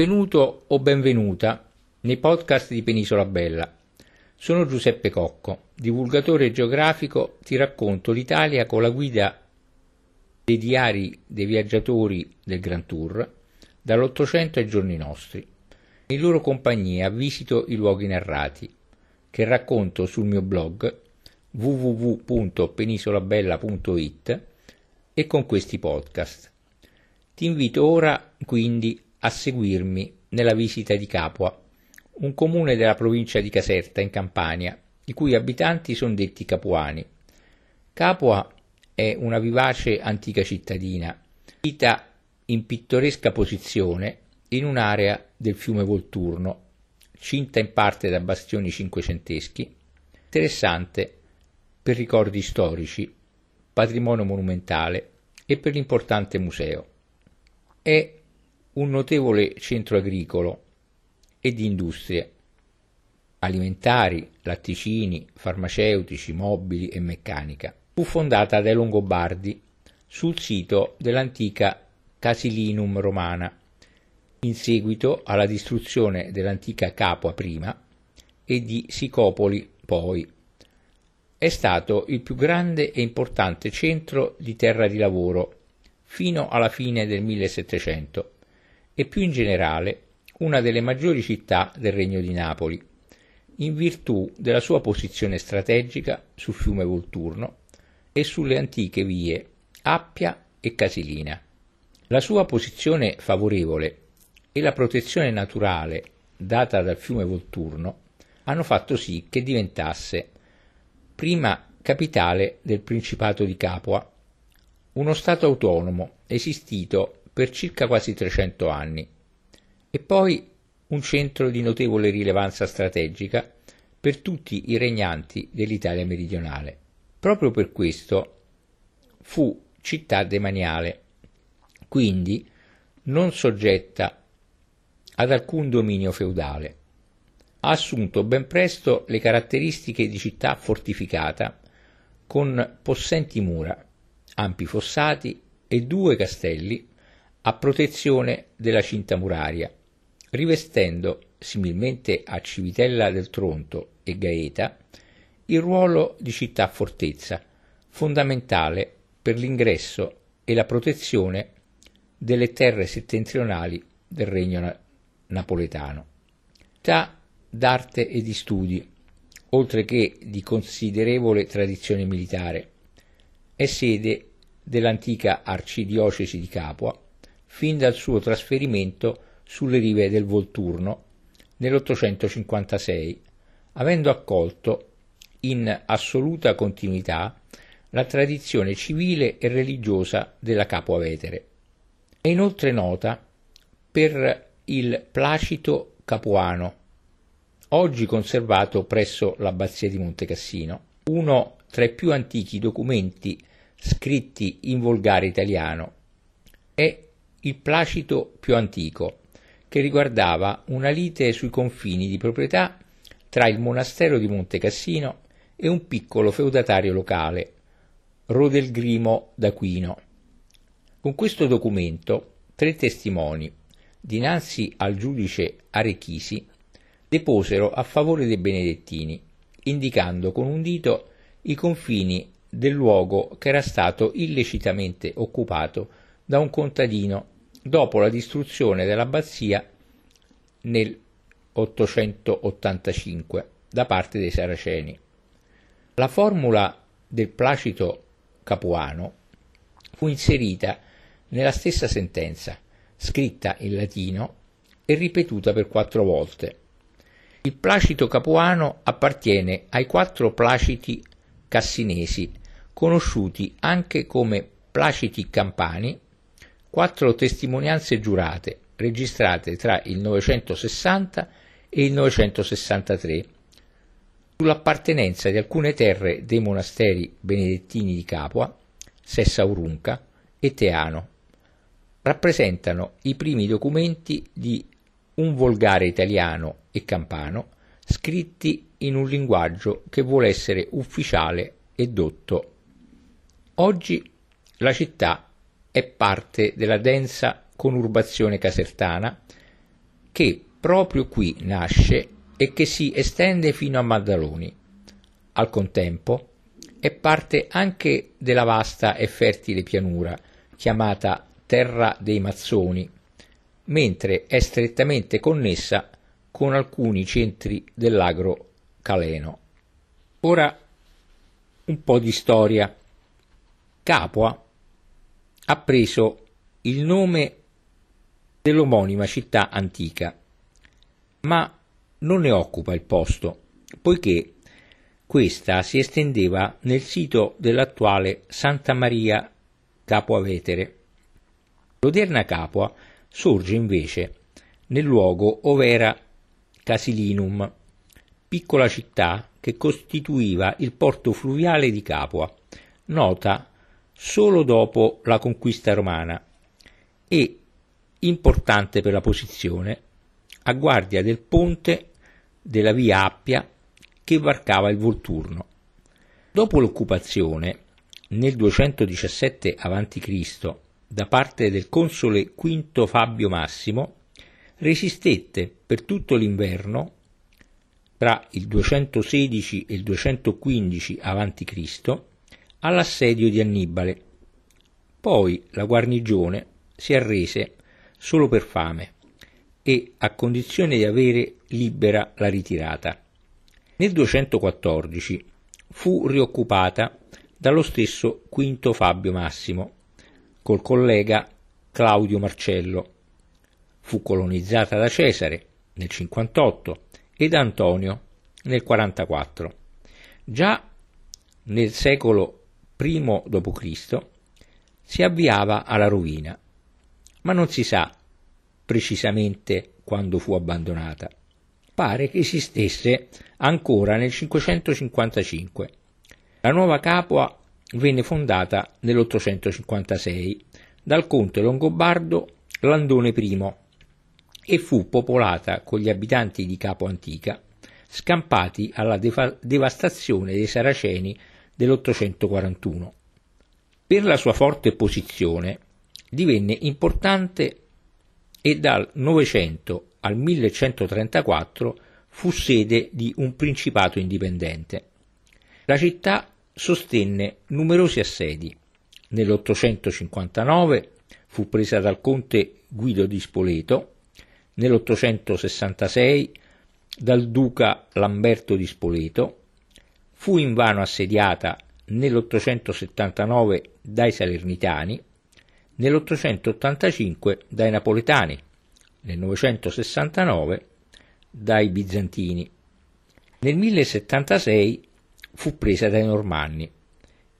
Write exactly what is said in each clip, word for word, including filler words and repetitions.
Benvenuto o benvenuta nei podcast di Penisola Bella. Sono Giuseppe Cocco, divulgatore geografico, ti racconto l'Italia con la guida dei diari dei viaggiatori del Grand Tour dall'Ottocento ai giorni nostri. In loro compagnia visito i luoghi narrati, che racconto sul mio blog w w w punto penisolabella punto it e con questi podcast. Ti invito ora quindi a seguirmi nella visita di Capua, un comune della provincia di Caserta in Campania, i cui abitanti sono detti capuani. Capua è una vivace antica cittadina, situata in pittoresca posizione in un'area del fiume Volturno, cinta in parte da bastioni cinquecenteschi, interessante per ricordi storici, patrimonio monumentale e per l'importante museo. È un notevole centro agricolo e di industrie alimentari, latticini, farmaceutici, mobili e meccanica. Fu fondata dai Longobardi sul sito dell'antica Casilinum romana, in seguito alla distruzione dell'antica Capua prima e di Sicopoli poi. È stato il più grande e importante centro di terra di lavoro fino alla fine del millesettecento. E più in generale una delle maggiori città del Regno di Napoli, in virtù della sua posizione strategica sul fiume Volturno e sulle antiche vie Appia e Casilina. La sua posizione favorevole e la protezione naturale data dal fiume Volturno hanno fatto sì che diventasse prima capitale del Principato di Capua, uno stato autonomo esistito per circa quasi trecento anni, e poi un centro di notevole rilevanza strategica per tutti i regnanti dell'Italia meridionale. Proprio per questo fu città demaniale, quindi non soggetta ad alcun dominio feudale. Ha assunto ben presto le caratteristiche di città fortificata con possenti mura, ampi fossati e due castelli a protezione della cinta muraria, rivestendo, similmente a Civitella del Tronto e Gaeta, il ruolo di città-fortezza, fondamentale per l'ingresso e la protezione delle terre settentrionali del regno napoletano. Città d'arte e di studi, oltre che di considerevole tradizione militare, è sede dell'antica arcidiocesi di Capua, fin dal suo trasferimento sulle rive del Volturno nell'ottocentocinquantasei, avendo accolto in assoluta continuità la tradizione civile e religiosa della Capua Vetere. È inoltre nota per il Placito Capuano, oggi conservato presso l'abbazia di Montecassino, uno tra i più antichi documenti scritti in volgare italiano. È il placito più antico, che riguardava una lite sui confini di proprietà tra il monastero di Montecassino e un piccolo feudatario locale, Rodelgrimo d'Aquino. Con questo documento, tre testimoni, dinanzi al giudice Arechisi, deposero a favore dei Benedettini, indicando con un dito i confini del luogo che era stato illecitamente occupato da un contadino dopo la distruzione dell'abbazia nel ottocentottantacinque da parte dei Saraceni. La formula del Placito Capuano fu inserita nella stessa sentenza, scritta in latino e ripetuta per quattro volte. Il Placito Capuano appartiene ai quattro placiti cassinesi, conosciuti anche come placiti campani, quattro testimonianze giurate registrate tra il novecentosessanta e il novecentosessantatré sull'appartenenza di alcune terre dei monasteri benedettini di Capua, Sessaurunca e Teano. Rappresentano i primi documenti di un volgare italiano e campano scritti in un linguaggio che vuole essere ufficiale e dotto. Oggi la città è parte della densa conurbazione casertana che proprio qui nasce e che si estende fino a Maddaloni. Al contempo è parte anche della vasta e fertile pianura chiamata Terra dei Mazzoni, mentre è strettamente connessa con alcuni centri dell'agro caleno. Ora un po' di storia. Capua ha preso il nome dell'omonima città antica, ma non ne occupa il posto, poiché questa si estendeva nel sito dell'attuale Santa Maria Capua Vetere. L'odierna Capua sorge invece nel luogo ov'era Casilinum, piccola città che costituiva il porto fluviale di Capua, nota solo dopo la conquista romana e importante per la posizione a guardia del ponte della via Appia che varcava il Volturno. Dopo l'occupazione nel duecentodiciassette avanti Cristo da parte del console Quinto Fabio Massimo, resistette per tutto l'inverno tra il duecentosedici e il duecentoquindici avanti Cristo all'assedio di Annibale. Poi la guarnigione si arrese solo per fame e a condizione di avere libera la ritirata. Nel duecentoquattordici fu rioccupata dallo stesso Quinto Fabio Massimo col collega Claudio Marcello. Fu colonizzata da Cesare nel cinquantotto e da Antonio nel quarantaquattro. Già nel secolo primo dopo Cristo si avviava alla rovina, ma non si sa precisamente quando fu abbandonata. Pare che esistesse ancora nel cinquecentocinquantacinque. La nuova Capua venne fondata nell'ottocentocinquantasei dal conte longobardo Landone primo e fu popolata con gli abitanti di Capua Antica, scampati alla deva- devastazione dei Saraceni dell'ottocentoquarantuno. Per la sua forte posizione divenne importante e dal Novecento al millecentotrentaquattro fu sede di un principato indipendente. La città sostenne numerosi assedi. Nell'ottocentocinquantanove fu presa dal conte Guido di Spoleto, nell'ottocentosessantasei dal duca Lamberto di Spoleto, fu invano assediata nell'ottocentosettantanove dai Salernitani, nell'ottocentottantacinque dai Napoletani, nel novecentosessantanove dai Bizantini. Nel millesettantasei fu presa dai Normanni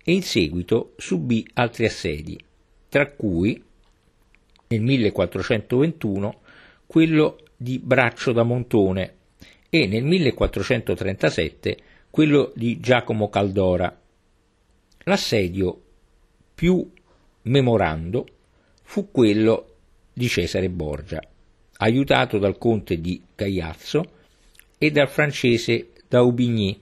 e in seguito subì altri assedi, tra cui nel millequattrocentoventuno quello di Braccio da Montone e nel millequattrocentotrentasette quello di Giacomo Caldora. L'assedio più memorando fu quello di Cesare Borgia, aiutato dal conte di Gaiazzo e dal francese d'Aubigny.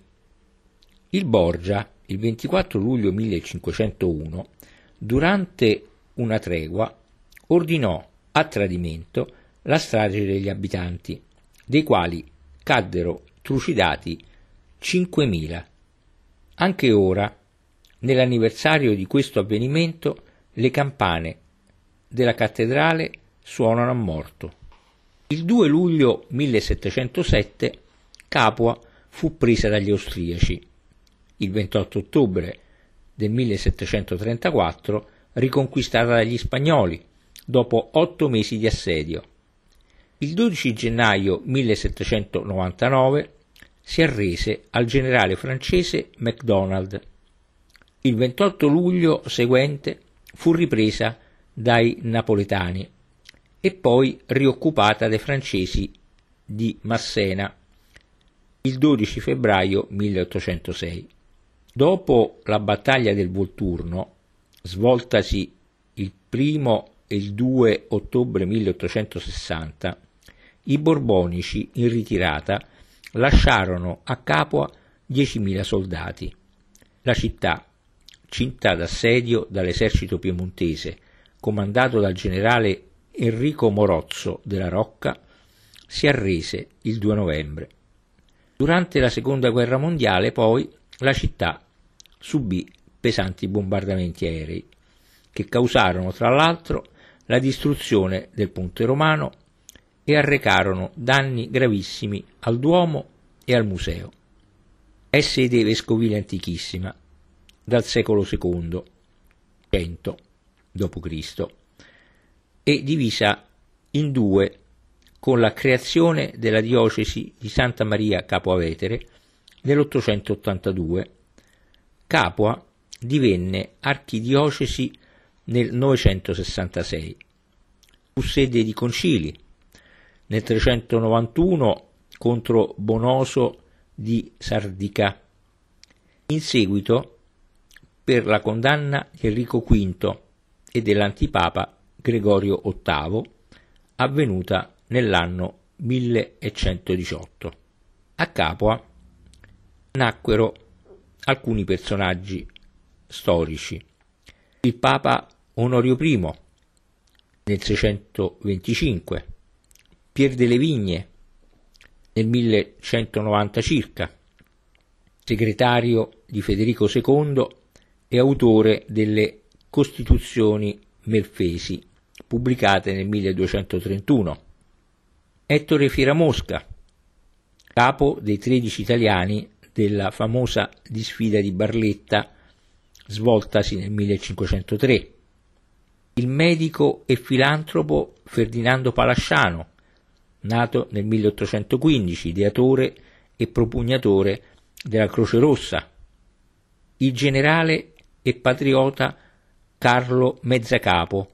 Il Borgia, il ventiquattro luglio millecinquecentouno, durante una tregua, ordinò a tradimento la strage degli abitanti, dei quali caddero trucidati cinquemila. Anche ora, nell'anniversario di questo avvenimento, le campane della cattedrale suonano a morto. Il due luglio millesettecentosette Capua fu presa dagli austriaci. Il ventotto ottobre del millesettecentotrentaquattro riconquistata dagli spagnoli dopo otto mesi di assedio. Il dodici gennaio millesettecentonovantanove si arrese al generale francese MacDonald. Il ventotto luglio seguente fu ripresa dai Napoletani e poi rioccupata dai francesi di Massena il dodici febbraio milleottocentosei. Dopo la battaglia del Volturno, svoltasi il primo e il due ottobre milleottocentosessanta, i borbonici in ritirata lasciarono a Capua diecimila soldati. La città, cinta d'assedio dall'esercito piemontese, comandato dal generale Enrico Morozzo della Rocca, si arrese il due novembre. Durante la Seconda Guerra Mondiale, poi, la città subì pesanti bombardamenti aerei, che causarono, tra l'altro, la distruzione del ponte romano e arrecarono danni gravissimi al Duomo e al museo. È sede vescovile antichissima, dal secolo secondo, cento dopo Cristo, e divisa in due con la creazione della diocesi di Santa Maria Capua Vetere nell'ottocentottantadue. Capua divenne archidiocesi nel novecentosessantasei. Fu sede di concili nel trecentonovantuno contro Bonoso di Sardica, in seguito per la condanna di Enrico quinto e dell'antipapa Gregorio ottavo, avvenuta nell'anno millecentodiciotto. A Capua nacquero alcuni personaggi storici. Il Papa Onorio primo nel seicentoventicinque, Pier delle Vigne nel millecentonovanta circa, segretario di Federico secondo e autore delle Costituzioni Melfesi, pubblicate nel milleduecentotrentuno. Ettore Fieramosca, capo dei tredici italiani della famosa disfida di Barletta svoltasi nel millecinquecentotre. Il medico e filantropo Ferdinando Palasciano, nato nel milleottocentoquindici, ideatore e propugnatore della Croce Rossa. Il generale e patriota Carlo Mezzacapo,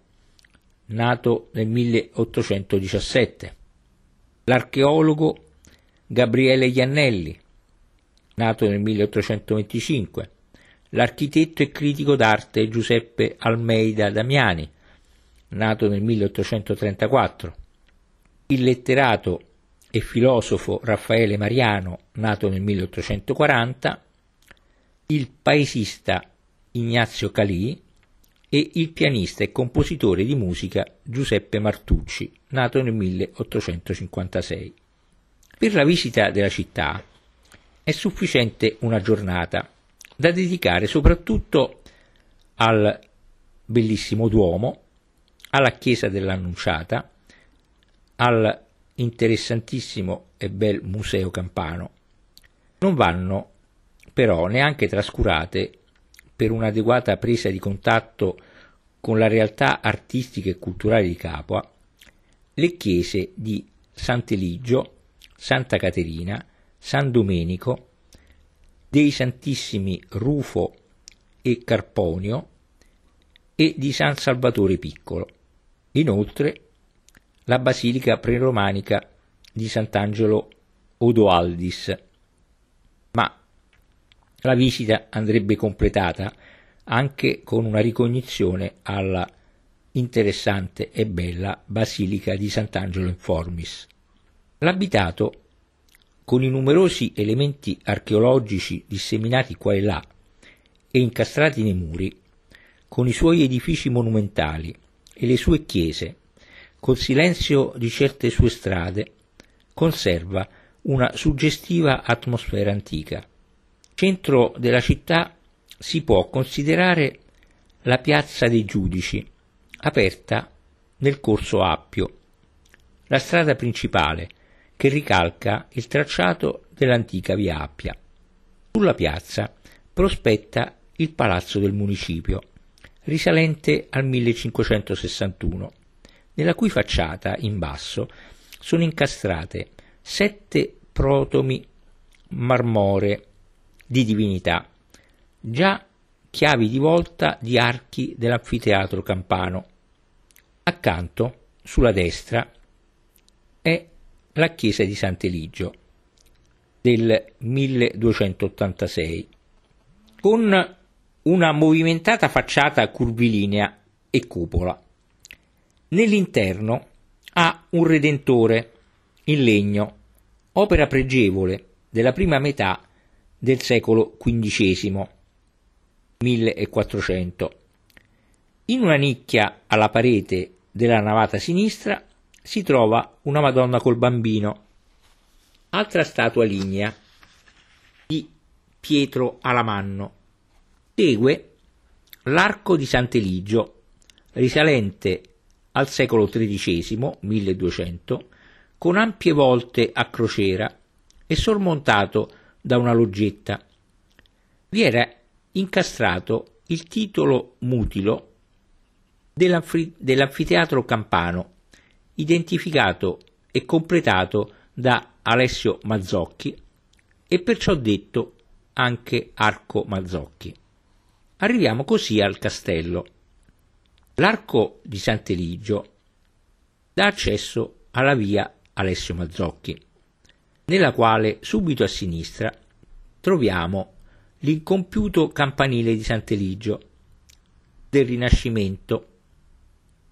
nato nel milleottocentodiciassette. L'archeologo Gabriele Jannelli, nato nel milleottocentoventicinque. L'architetto e critico d'arte Giuseppe Almeida Damiani, nato nel milleottocentotrentaquattro. Il letterato e filosofo Raffaele Mariano, nato nel milleottocentoquaranta, il paesista Ignazio Calì e il pianista e compositore di musica Giuseppe Martucci, nato nel milleottocentocinquantasei. Per la visita della città è sufficiente una giornata da dedicare soprattutto al bellissimo Duomo, alla chiesa dell'Annunciata, al interessantissimo e bel museo campano. Non vanno però neanche trascurate, per un'adeguata presa di contatto con la realtà artistica e culturale di Capua, le chiese di Sant'Eligio, Santa Caterina, San Domenico, dei Santissimi Rufo e Carponio e di San Salvatore Piccolo. Inoltre la basilica preromanica di Sant'Angelo Odoaldis. Ma la visita andrebbe completata anche con una ricognizione alla interessante e bella basilica di Sant'Angelo in Formis. L'abitato, con i numerosi elementi archeologici disseminati qua e là e incastrati nei muri, con i suoi edifici monumentali e le sue chiese, col silenzio di certe sue strade, conserva una suggestiva atmosfera antica. Centro della città si può considerare la piazza dei Giudici, aperta nel corso Appio, la strada principale che ricalca il tracciato dell'antica via Appia. Sulla piazza prospetta il palazzo del municipio, risalente al millecinquecentosessantuno, nella cui facciata, in basso, sono incastrate sette protomi marmore di divinità, già chiavi di volta di archi dell'anfiteatro campano. Accanto, sulla destra, è la chiesa di Sant'Eligio del milleduecentottantasei, con una movimentata facciata curvilinea e cupola. Nell'interno ha un redentore in legno, opera pregevole della prima metà del secolo quindicesimo, millequattrocento. In una nicchia alla parete della navata sinistra si trova una Madonna col Bambino, altra statua lignea di Pietro Alamanno. Segue l'arco di Sant'Eligio, risalente al secolo tredicesimo, milleduecento, con ampie volte a crociera e sormontato da una loggetta. Vi era incastrato il titolo mutilo dell'anfri- dell'anfiteatro campano, identificato e completato da Alessio Mazzocchi e perciò detto anche Arco Mazzocchi. Arriviamo così al castello. L'arco di Sant'Eligio dà accesso alla via Alessio Mazzocchi, nella quale subito a sinistra troviamo l'incompiuto campanile di Sant'Eligio del Rinascimento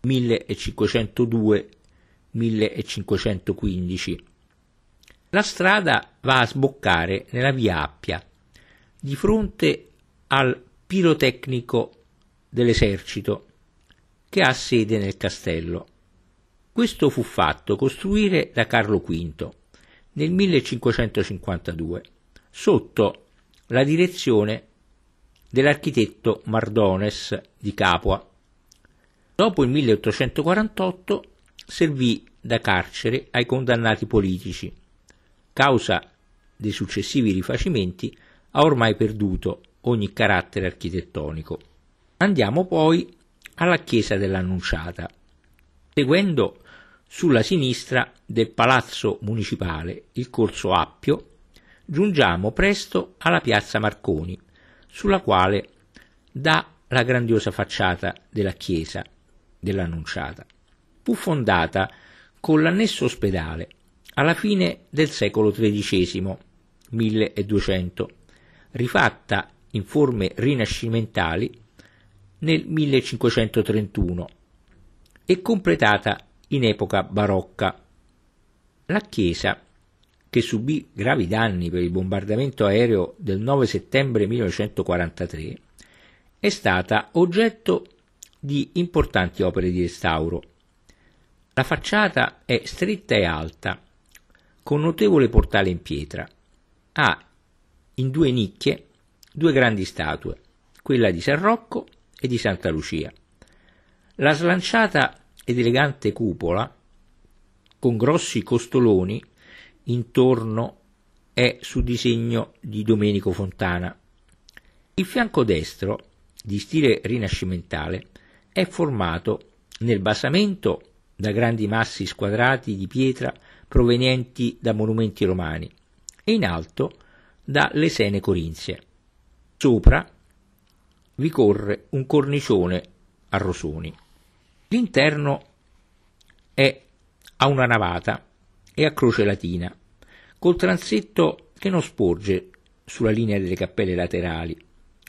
millecinquecentodue millecinquecentoquindici. La strada va a sboccare nella via Appia, di fronte al pirotecnico dell'esercito che ha sede nel castello. Questo fu fatto costruire da Carlo quinto nel millecinquecentocinquantadue sotto la direzione dell'architetto Mardones di Capua. Dopo il milleottocentoquarantotto servì da carcere ai condannati politici, causa dei successivi rifacimenti ha ormai perduto ogni carattere architettonico. Andiamo poi alla chiesa dell'Annunciata, seguendo sulla sinistra del palazzo municipale il corso Appio. Giungiamo presto alla piazza Marconi, sulla quale dà la grandiosa facciata della chiesa dell'Annunciata. Fu fondata con l'annesso ospedale alla fine del secolo tredicesimo, milleduecento, rifatta in forme rinascimentali nel millecinquecentotrentuno e completata in epoca barocca. La chiesa, che subì gravi danni per il bombardamento aereo del nove settembre millenovecentoquarantatré, è stata oggetto di importanti opere di restauro. La facciata è stretta e alta, con notevole portale in pietra. Ha in due nicchie due grandi statue, quella di San Rocco e di Santa Lucia. La slanciata ed elegante cupola, con grossi costoloni intorno, è su disegno di Domenico Fontana. Il fianco destro, di stile rinascimentale, è formato nel basamento da grandi massi squadrati di pietra provenienti da monumenti romani e in alto da lesene corinzie. Sopra vi corre un cornicione a rosoni. L'interno è a una navata e a croce latina, col transetto che non sporge sulla linea delle cappelle laterali.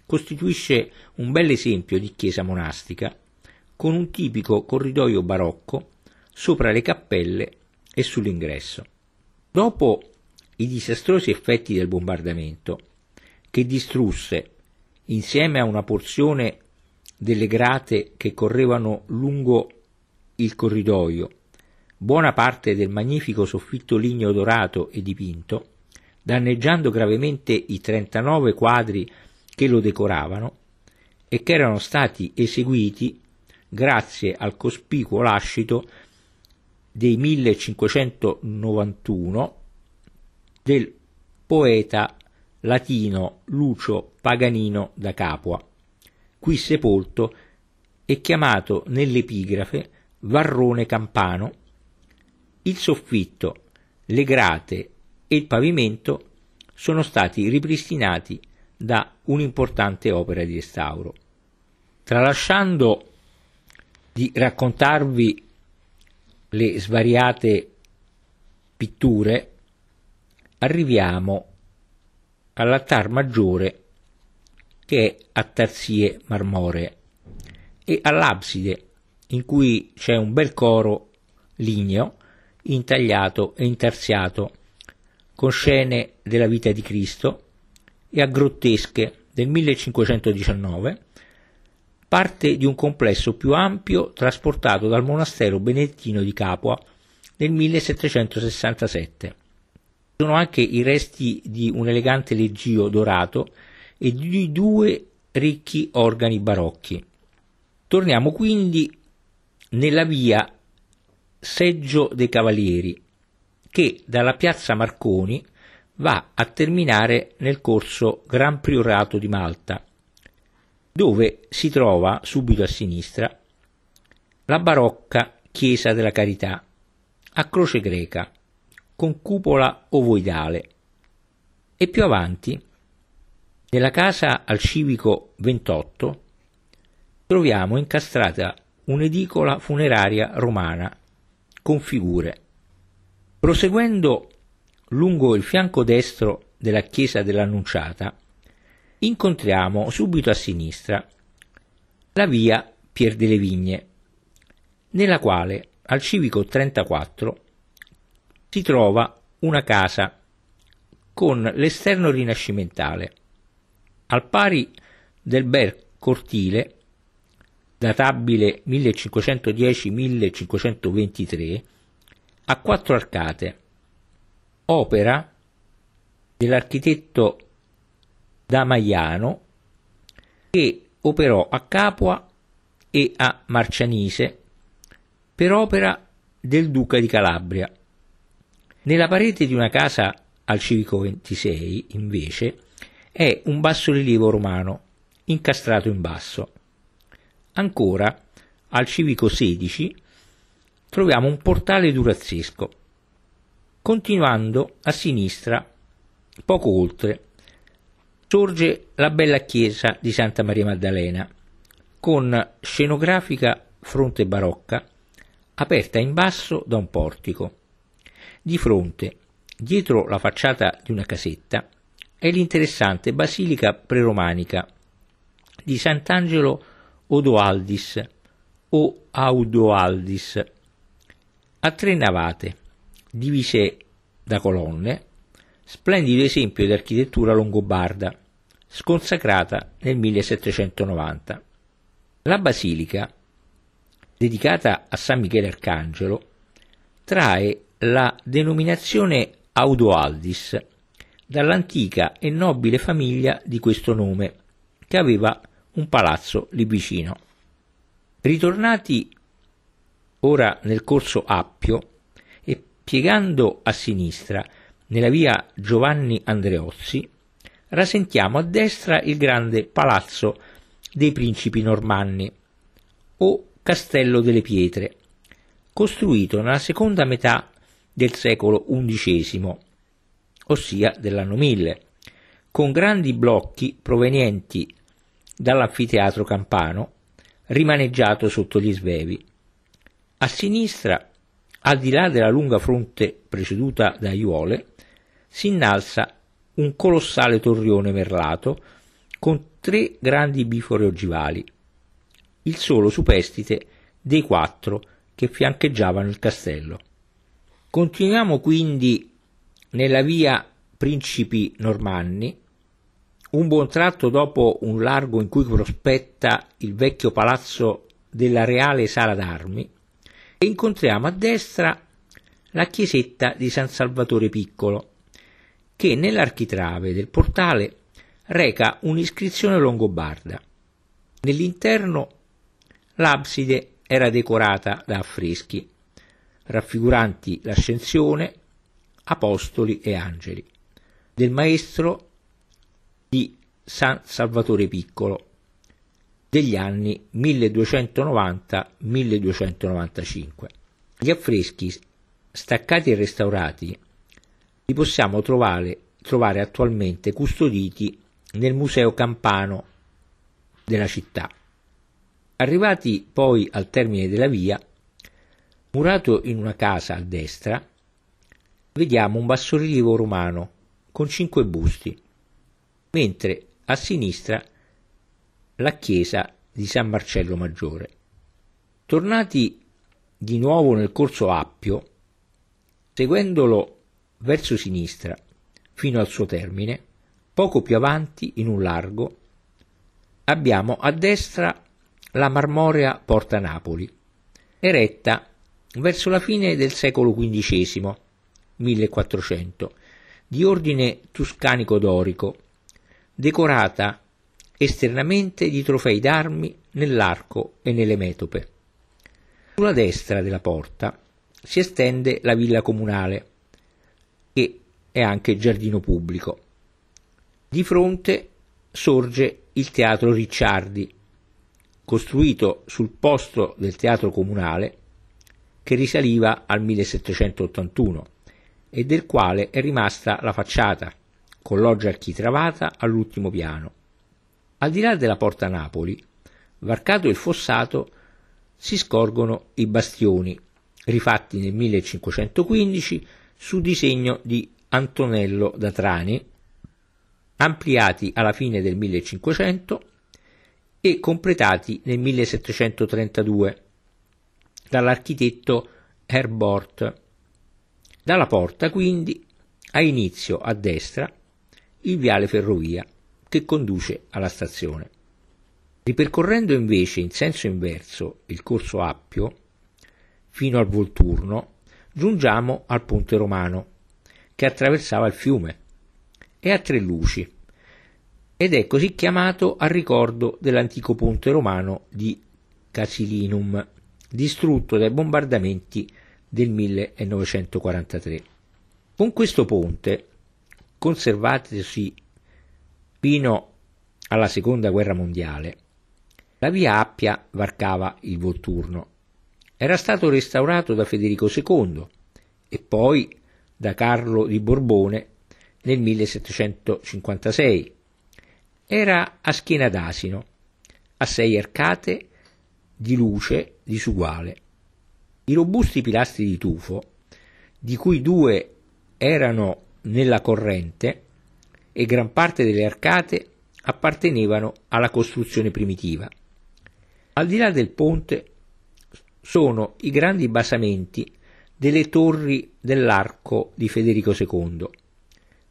Costituisce un bel esempio di chiesa monastica, con un tipico corridoio barocco sopra le cappelle e sull'ingresso. Dopo i disastrosi effetti del bombardamento, che distrusse, insieme a una porzione delle grate che correvano lungo il corridoio, buona parte del magnifico soffitto ligneo dorato e dipinto, danneggiando gravemente i trentanove quadri che lo decoravano e che erano stati eseguiti grazie al cospicuo lascito dei millecinquecentonovantuno del poeta latino Lucio Paganino da Capua, qui sepolto e chiamato nell'epigrafe Varrone Campano. Il soffitto, le grate e il pavimento sono stati ripristinati da un'importante opera di restauro. Tralasciando di raccontarvi le svariate pitture, arriviamo all'altar maggiore, che è a tarsie marmoree, e all'abside, in cui c'è un bel coro ligneo intagliato e intarsiato con scene della vita di Cristo e a grottesche del millecinquecentodiciannove, parte di un complesso più ampio trasportato dal monastero benedettino di Capua nel millesettecentosessantasette. Sono anche i resti di un elegante leggio dorato e di due ricchi organi barocchi. Torniamo quindi nella via Seggio dei Cavalieri, che dalla piazza Marconi va a terminare nel corso Gran Priorato di Malta, dove si trova, subito a sinistra, la barocca Chiesa della Carità, a croce greca, con cupola ovoidale. E più avanti, nella casa al civico ventotto, troviamo incastrata un'edicola funeraria romana, con figure. Proseguendo lungo il fianco destro della chiesa dell'Annunciata, incontriamo subito a sinistra la via Pier delle Vigne, nella quale al civico trentaquattro si trova una casa con l'esterno rinascimentale, al pari del bel cortile databile millecinquecentodieci millecinquecentoventitré, a quattro arcate, opera dell'architetto Damaiano, che operò a Capua e a Marcianise per opera del Duca di Calabria. Nella parete di una casa al civico ventisei, invece, è un bassorilievo romano incastrato in basso. Ancora, al civico sedici, troviamo un portale durazzesco. Continuando a sinistra, poco oltre, sorge la bella chiesa di Santa Maria Maddalena, con scenografica fronte barocca, aperta in basso da un portico. Di fronte, dietro la facciata di una casetta, è l'interessante basilica preromanica di Sant'Angelo Odoaldis o Audoaldis, a tre navate, divise da colonne, splendido esempio di architettura longobarda, sconsacrata nel millesettecentonovanta. La basilica, dedicata a San Michele Arcangelo, trae la denominazione Audoaldis dall'antica e nobile famiglia di questo nome, che aveva un palazzo lì vicino. Ritornati ora nel corso Appio e piegando a sinistra nella via Giovanni Andreozzi, rasentiamo a destra il grande palazzo dei principi normanni o Castello delle Pietre, costruito nella seconda metà del secolo undicesimo, ossia dell'anno mille, con grandi blocchi provenienti dall'anfiteatro campano rimaneggiato sotto gli svevi. A sinistra, al di là della lunga fronte preceduta da aiuole, si innalza un colossale torrione merlato con tre grandi bifore ogivali, il solo superstite dei quattro che fiancheggiavano il castello. Continuiamo quindi nella via Principi Normanni, un buon tratto dopo un largo in cui prospetta il vecchio palazzo della Reale Sala d'Armi, e incontriamo a destra la chiesetta di San Salvatore Piccolo, che nell'architrave del portale reca un'iscrizione longobarda. Nell'interno l'abside era decorata da affreschi raffiguranti l'ascensione, apostoli e angeli, del maestro di San Salvatore Piccolo degli anni milleduecentonovanta milleduecentonovantacinque. Gli affreschi, staccati e restaurati, li possiamo trovare, trovare attualmente custoditi nel Museo Campano della città. Arrivati poi al termine della via, murato in una casa a destra, vediamo un bassorilievo romano con cinque busti, mentre a sinistra la chiesa di San Marcello Maggiore. Tornati di nuovo nel corso Appio, seguendolo verso sinistra fino al suo termine, poco più avanti in un largo, abbiamo a destra la marmorea Porta Napoli, eretta verso la fine del secolo quindicesimo, millequattrocento, di ordine tuscanico-dorico, decorata esternamente di trofei d'armi nell'arco e nelle metope. Sulla destra della porta si estende la villa comunale, che è anche giardino pubblico. Di fronte sorge il teatro Ricciardi, costruito sul posto del teatro comunale, che risaliva al millesettecentottantuno e del quale è rimasta la facciata, con loggia architravata all'ultimo piano. Al di là della porta Napoli, varcato il fossato, si scorgono i bastioni, rifatti nel millecinquecentoquindici su disegno di Antonello da Trani, ampliati alla fine del millecinquecento e completati nel millesettecentotrentadue dall'architetto Herbort. Dalla porta, quindi, ha inizio a destra il viale ferrovia che conduce alla stazione. Ripercorrendo invece in senso inverso il corso Appio fino al Volturno, giungiamo al ponte romano che attraversava il fiume e ha tre luci ed è così chiamato a ricordo dell'antico ponte romano di Casilinum, distrutto dai bombardamenti del millenovecentoquarantatré. Con questo ponte, conservatosi fino alla Seconda Guerra Mondiale, la via Appia varcava il Volturno. Era stato restaurato da Federico secondo e poi da Carlo di Borbone nel millesettecentocinquantasei. Era a schiena d'asino, a sei arcate di luce disuguale. I robusti pilastri di tufo, di cui due erano nella corrente e gran parte delle arcate appartenevano alla costruzione primitiva. Al di là del ponte sono i grandi basamenti delle torri dell'arco di Federico secondo,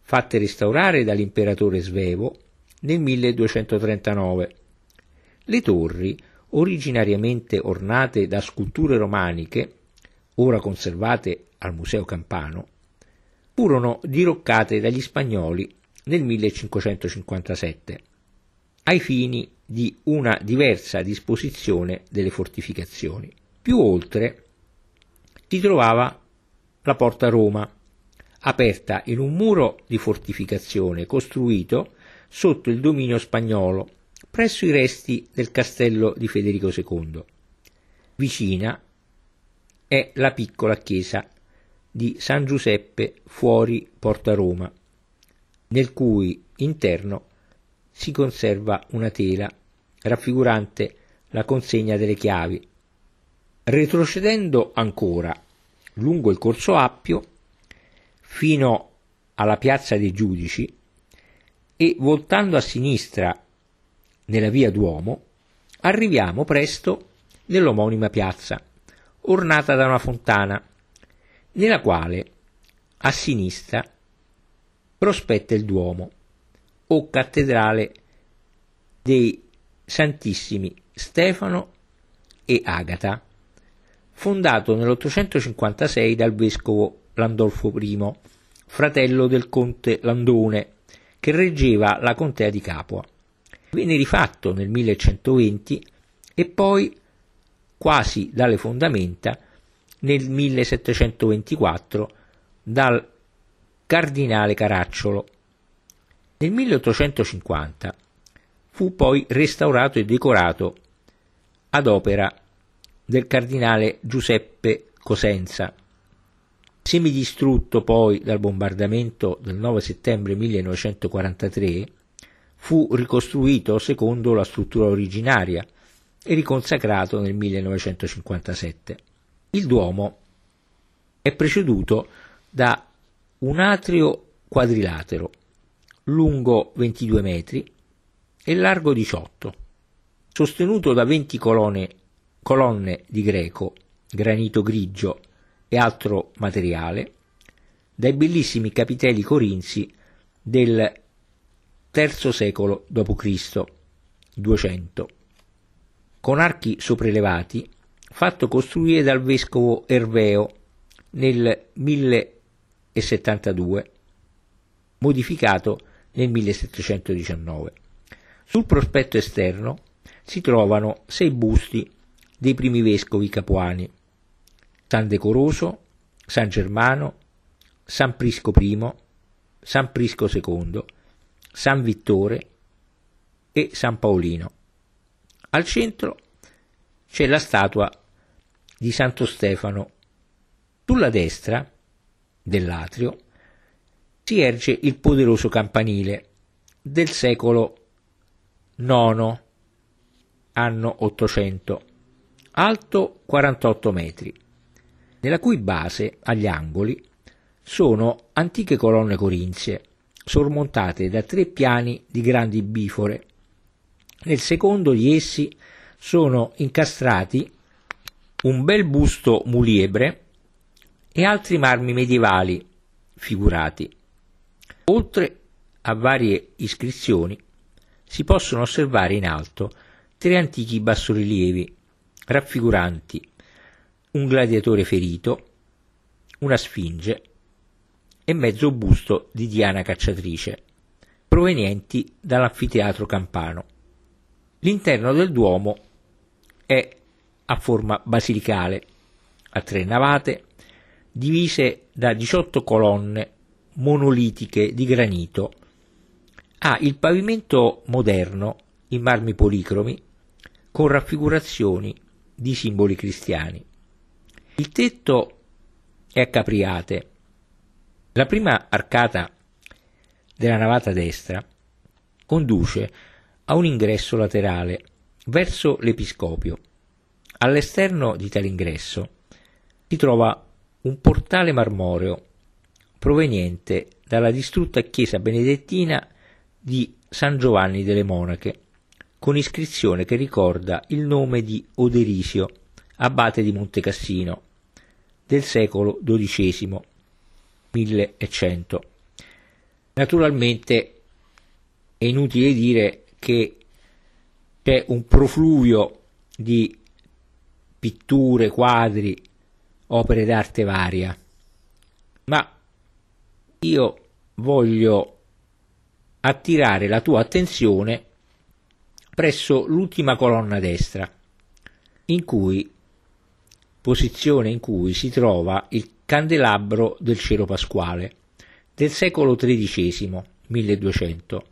fatte restaurare dall'imperatore svevo nel milleduecentotrentanove. Le torri, originariamente ornate da sculture romaniche, ora conservate al Museo Campano, furono diroccate dagli spagnoli nel millecinquecentocinquantasette, ai fini di una diversa disposizione delle fortificazioni. Più oltre si trovava la Porta Roma, aperta in un muro di fortificazione costruito sotto il dominio spagnolo, presso i resti del castello di Federico secondo. Vicina è la piccola chiesa di San Giuseppe fuori Porta Roma, nel cui interno si conserva una tela raffigurante la consegna delle chiavi. Retrocedendo ancora lungo il corso Appio fino alla piazza dei Giudici e voltando a sinistra nella via Duomo, arriviamo presto nell'omonima piazza, ornata da una fontana, nella quale a sinistra prospetta il Duomo o cattedrale dei Santissimi Stefano e Agata, fondato nell'ottocentocinquantasei dal vescovo Landolfo primo, fratello del conte Landone, che reggeva la contea di Capua. Venne rifatto nel millecentoventi e poi, quasi dalle fondamenta, nel millesettecentoventiquattro dal cardinale Caracciolo. Nel milleottocentocinquanta fu poi restaurato e decorato ad opera del cardinale Giuseppe Cosenza. Semidistrutto poi dal bombardamento del nove settembre millenovecentoquarantatré, fu ricostruito secondo la struttura originaria e riconsacrato nel millenovecentocinquantasette. Il Duomo è preceduto da un atrio quadrilatero lungo ventidue metri e largo diciotto, sostenuto da venti colonne, colonne di greco, granito grigio e altro materiale, dai bellissimi capitelli corinzi del terzo secolo dopo Cristo, duecento, con archi sopraelevati fatto costruire dal vescovo Erveo nel mille settantadue, modificato nel millesettecentodiciannove. Sul prospetto esterno si trovano sei busti dei primi vescovi capuani: San Decoroso, San Germano, San Prisco I, San Prisco secondo, San Vittore e San Paolino. Al centro c'è la statua di Santo Stefano. Sulla destra dell'atrio si erge il poderoso campanile del secolo nono, anno ottocento, alto quarantotto metri, nella cui base, agli angoli, sono antiche colonne corinzie sormontate da tre piani di grandi bifore. Nel secondo di essi sono incastrati un bel busto muliebre e altri marmi medievali figurati. Oltre a varie iscrizioni si possono osservare in alto tre antichi bassorilievi raffiguranti un gladiatore ferito, una sfinge e mezzo busto di Diana cacciatrice, provenienti dall'anfiteatro campano. L'interno del Duomo è a forma basilicale, a tre navate, divise da diciotto colonne monolitiche di granito. Ha il pavimento moderno in marmi policromi con raffigurazioni di simboli cristiani. Il tetto è a capriate. La prima arcata della navata destra conduce a un ingresso laterale verso l'episcopio. All'esterno di tale ingresso si trova un portale marmoreo proveniente dalla distrutta chiesa benedettina di San Giovanni delle Monache, con iscrizione che ricorda il nome di Oderisio, abate di Montecassino, del secolo dodicesimo, millecento. Naturalmente è inutile dire che c'è un profluvio di pitture, quadri, opere d'arte varia, ma io voglio attirare la tua attenzione presso l'ultima colonna destra, in cui posizione in cui si trova il candelabro del cielo pasquale del secolo tredicesimo, milleduecento,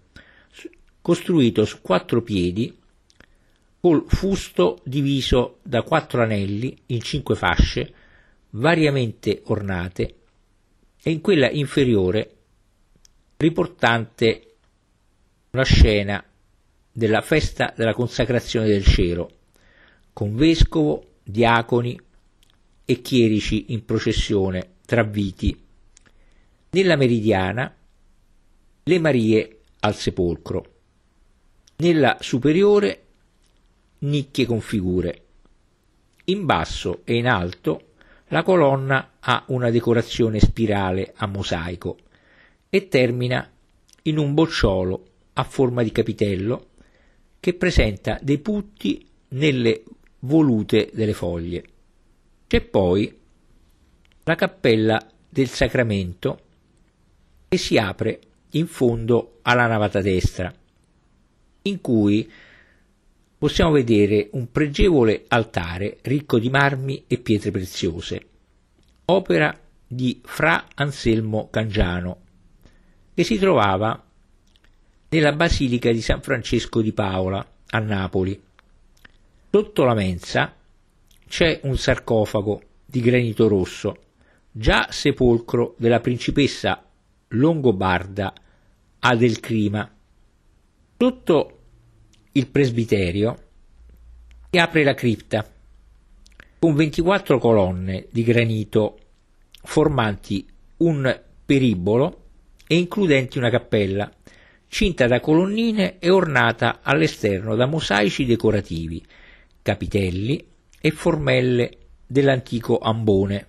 costruito su quattro piedi col fusto diviso da quattro anelli in cinque fasce variamente ornate e in quella inferiore riportante una scena della festa della consacrazione del cielo, con vescovo, diaconi e chierici in processione tra viti. Nella meridiana le Marie al sepolcro, nella superiore nicchie con figure. In basso e in alto la colonna ha una decorazione spirale a mosaico e termina in un bocciolo a forma di capitello che presenta dei putti nelle volute delle foglie. C'è poi la cappella del Sacramento che si apre in fondo alla navata destra, in cui possiamo vedere un pregevole altare ricco di marmi e pietre preziose, opera di Fra Anselmo Cangiano, che si trovava nella Basilica di San Francesco di Paola a Napoli. Sotto la mensa c'è un sarcofago di granito rosso, già sepolcro della principessa longobarda Adelcrima. Sotto il presbiterio si apre la cripta con ventiquattro colonne di granito formanti un peribolo e includenti una cappella cinta da colonnine e ornata all'esterno da mosaici decorativi, capitelli e formelle dell'antico ambone.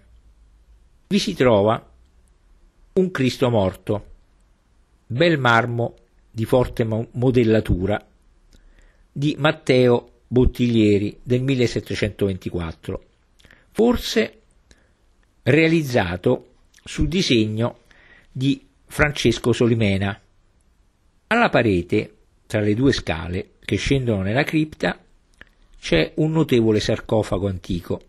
Vi si trova un Cristo morto, bel marmo di forte modellatura, di Matteo Bottiglieri del millesettecentoventiquattro, forse realizzato su disegno di Francesco Solimena. Alla parete, tra le due scale che scendono nella cripta, c'è un notevole sarcofago antico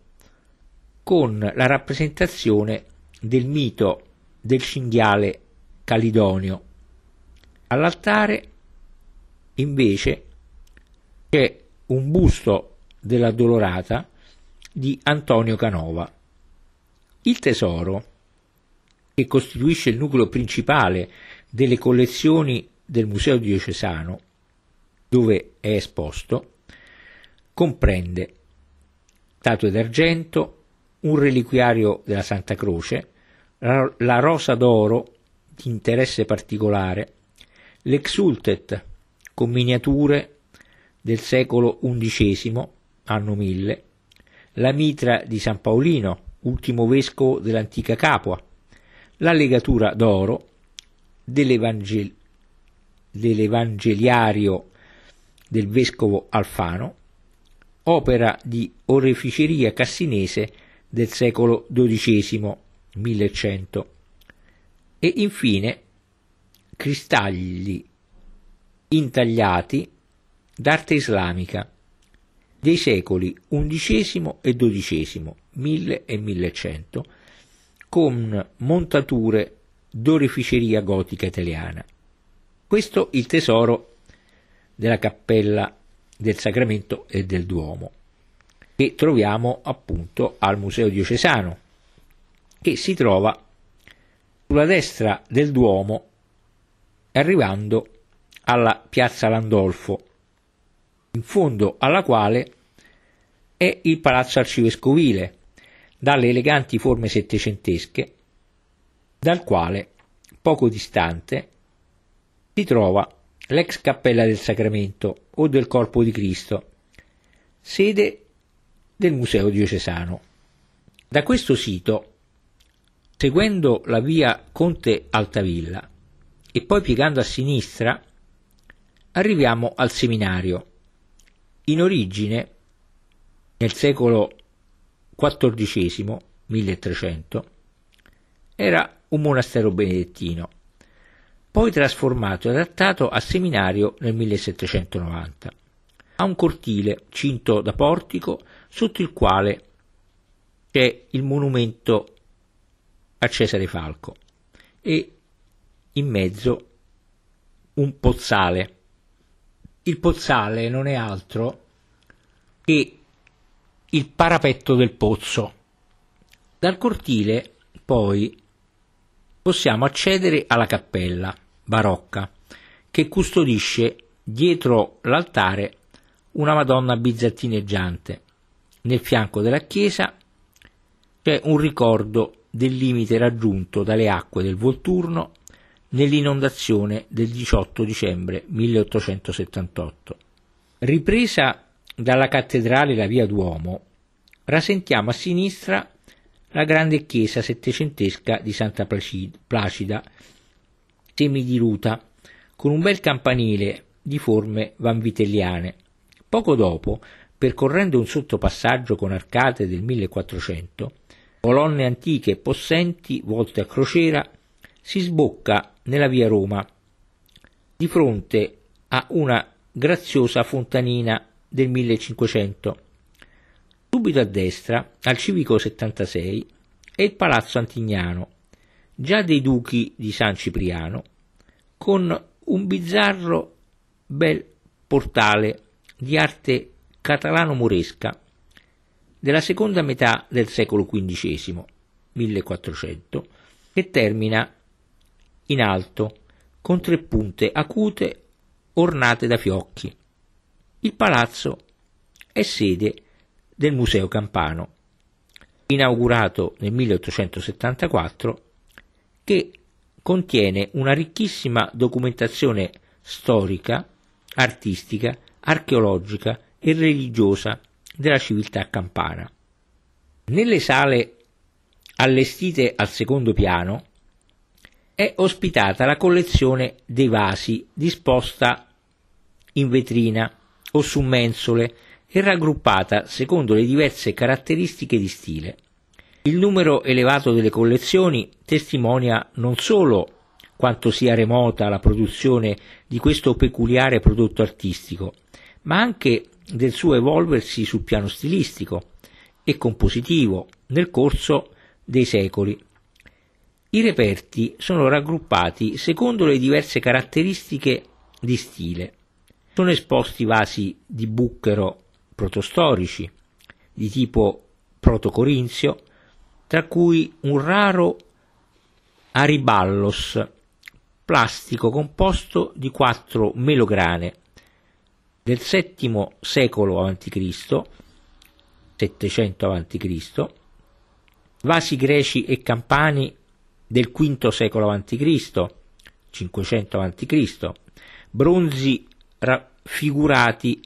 con la rappresentazione del mito del cinghiale calidonio. All'altare, invece, c'è un busto dell'Addolorata di Antonio Canova. Il tesoro, che costituisce il nucleo principale delle collezioni del Museo Diocesano, dove è esposto, comprende statue d'argento, un reliquiario della Santa Croce, la, la rosa d'oro di interesse particolare, l'exultet con miniature del secolo undicesimo, anno mille, la mitra di San Paolino, ultimo vescovo dell'antica Capua, la legatura d'oro dell'Evangel- dell'Evangeliario del vescovo Alfano, opera di oreficeria cassinese del secolo dodicesimo, millecento, e infine cristalli intagliati d'arte islamica dei secoli undicesimo e dodicesimo, mille e millecento, con montature d'oreficeria gotica italiana. Questo il tesoro della Cappella del Sacramento e del Duomo, che troviamo appunto al Museo Diocesano, che si trova sulla destra del Duomo, arrivando alla Piazza Landolfo, in fondo alla quale è il Palazzo Arcivescovile, dalle eleganti forme settecentesche, dal quale, poco distante, si trova l'ex Cappella del Sacramento o del Corpo di Cristo, sede del Museo Diocesano. Da questo sito, seguendo la via Conte Altavilla e poi piegando a sinistra, arriviamo al seminario. In origine, nel secolo quattordicesimo, milletrecento, era un monastero benedettino, poi trasformato e adattato a seminario nel millesettecentonovanta. Ha un cortile cinto da portico, sotto il quale c'è il monumento a Cesare Falco e in mezzo un pozzale. Il pozzale non è altro che il parapetto del pozzo. Dal cortile poi possiamo accedere alla cappella barocca, che custodisce dietro l'altare una Madonna bizantineggiante. Nel fianco della chiesa c'è un ricordo del limite raggiunto dalle acque del Volturno nell'inondazione del diciotto dicembre milleottocentosettantotto. Ripresa dalla cattedrale la via Duomo, rasentiamo a sinistra la grande chiesa settecentesca di Santa Placida, semidiruta, con un bel campanile di forme vanvitelliane. Poco dopo, percorrendo un sottopassaggio con arcate del millequattrocento, colonne antiche e possenti volte a crociera, si sbocca nella via Roma, di fronte a una graziosa fontanina del millecinquecento. Subito a destra, al civico settantasei, è il palazzo Antignano, già dei duchi di San Cipriano, con un bizzarro bel portale di arte catalano-moresca della seconda metà del secolo quindicesimo, millequattrocento, che termina in alto con tre punte acute ornate da fiocchi. Il palazzo è sede del Museo Campano, inaugurato nel milleottocentosettantaquattro, che contiene una ricchissima documentazione storica, artistica, archeologica e religiosa della civiltà campana. Nelle sale allestite al secondo piano è ospitata la collezione dei vasi disposta in vetrina o su mensole e raggruppata secondo le diverse caratteristiche di stile. Il numero elevato delle collezioni testimonia non solo quanto sia remota la produzione di questo peculiare prodotto artistico, ma anche del suo evolversi sul piano stilistico e compositivo nel corso dei secoli. I reperti sono raggruppati secondo le diverse caratteristiche di stile. Sono esposti vasi di bucchero protostorici, di tipo protocorinzio, tra cui un raro ariballos, plastico composto di quattro melograne, del settimo secolo avanti Cristo, settecento avanti Cristo, vasi greci e campani del quinto secolo avanti Cristo, cinquecento avanti Cristo, bronzi raffigurati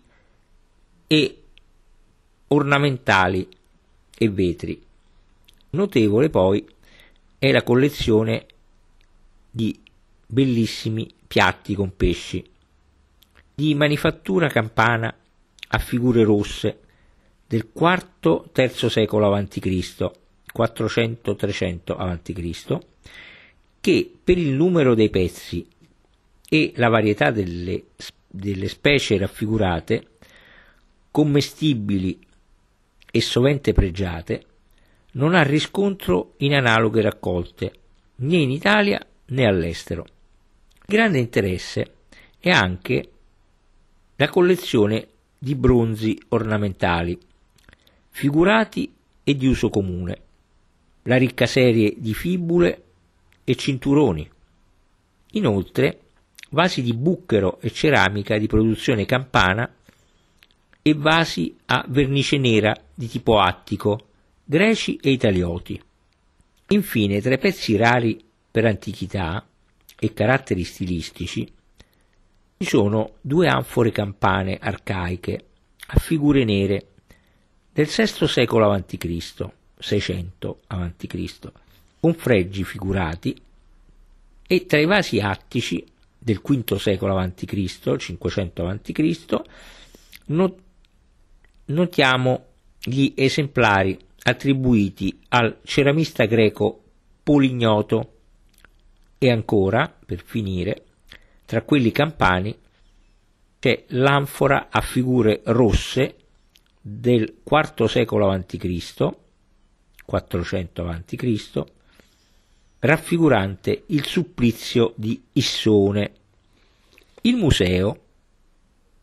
e ornamentali e vetri. Notevole poi è la collezione di bellissimi piatti con pesci, di manifattura campana a figure rosse del quarto terzo secolo avanti Cristo, quattrocento trecento avanti Cristo, che per il numero dei pezzi e la varietà delle, delle specie raffigurate, commestibili e sovente pregiate, non ha riscontro in analoghe raccolte, né in Italia né all'estero. Grande interesse è anche la collezione di bronzi ornamentali, figurati e di uso comune, la ricca serie di fibule e cinturoni. Inoltre, vasi di bucchero e ceramica di produzione campana e vasi a vernice nera di tipo attico, greci e italioti. Infine, tra i pezzi rari per antichità e caratteri stilistici, ci sono due anfore campane arcaiche a figure nere del sesto secolo avanti Cristo, seicento avanti Cristo, con fregi figurati, e tra i vasi attici del quinto secolo avanti Cristo, cinquecento avanti Cristo, not- notiamo gli esemplari attribuiti al ceramista greco Polignoto e ancora, per finire, tra quelli campani c'è l'anfora a figure rosse del quarto secolo avanti Cristo, quattrocento avanti Cristo, raffigurante il supplizio di Issone. Il museo,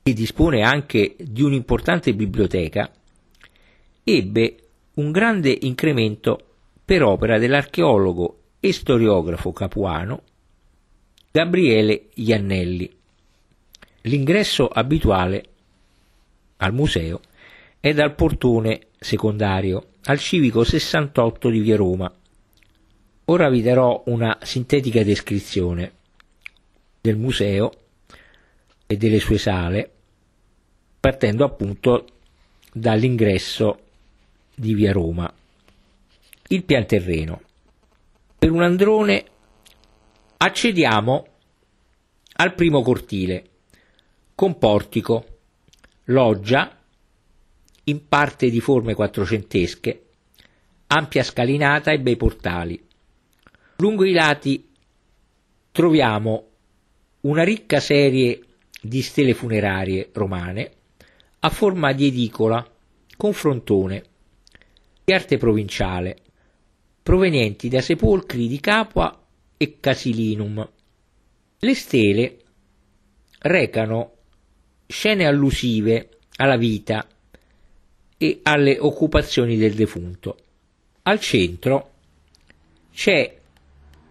che dispone anche di un'importante biblioteca, ebbe un grande incremento per opera dell'archeologo e storiografo capuano Gabriele Jannelli. L'ingresso abituale al museo è dal portone secondario al civico sessantotto di via Roma. Ora vi darò una sintetica descrizione del museo e delle sue sale, partendo appunto dall'ingresso di via Roma. Il pianterreno. Per un androne accediamo al primo cortile con portico, loggia in parte di forme quattrocentesche, ampia scalinata e bei portali. Lungo i lati troviamo una ricca serie di stele funerarie romane a forma di edicola con frontone di arte provinciale, provenienti da sepolcri di Capua e Casilinum. Le stele recano scene allusive alla vita e alle occupazioni del defunto. Al centro c'è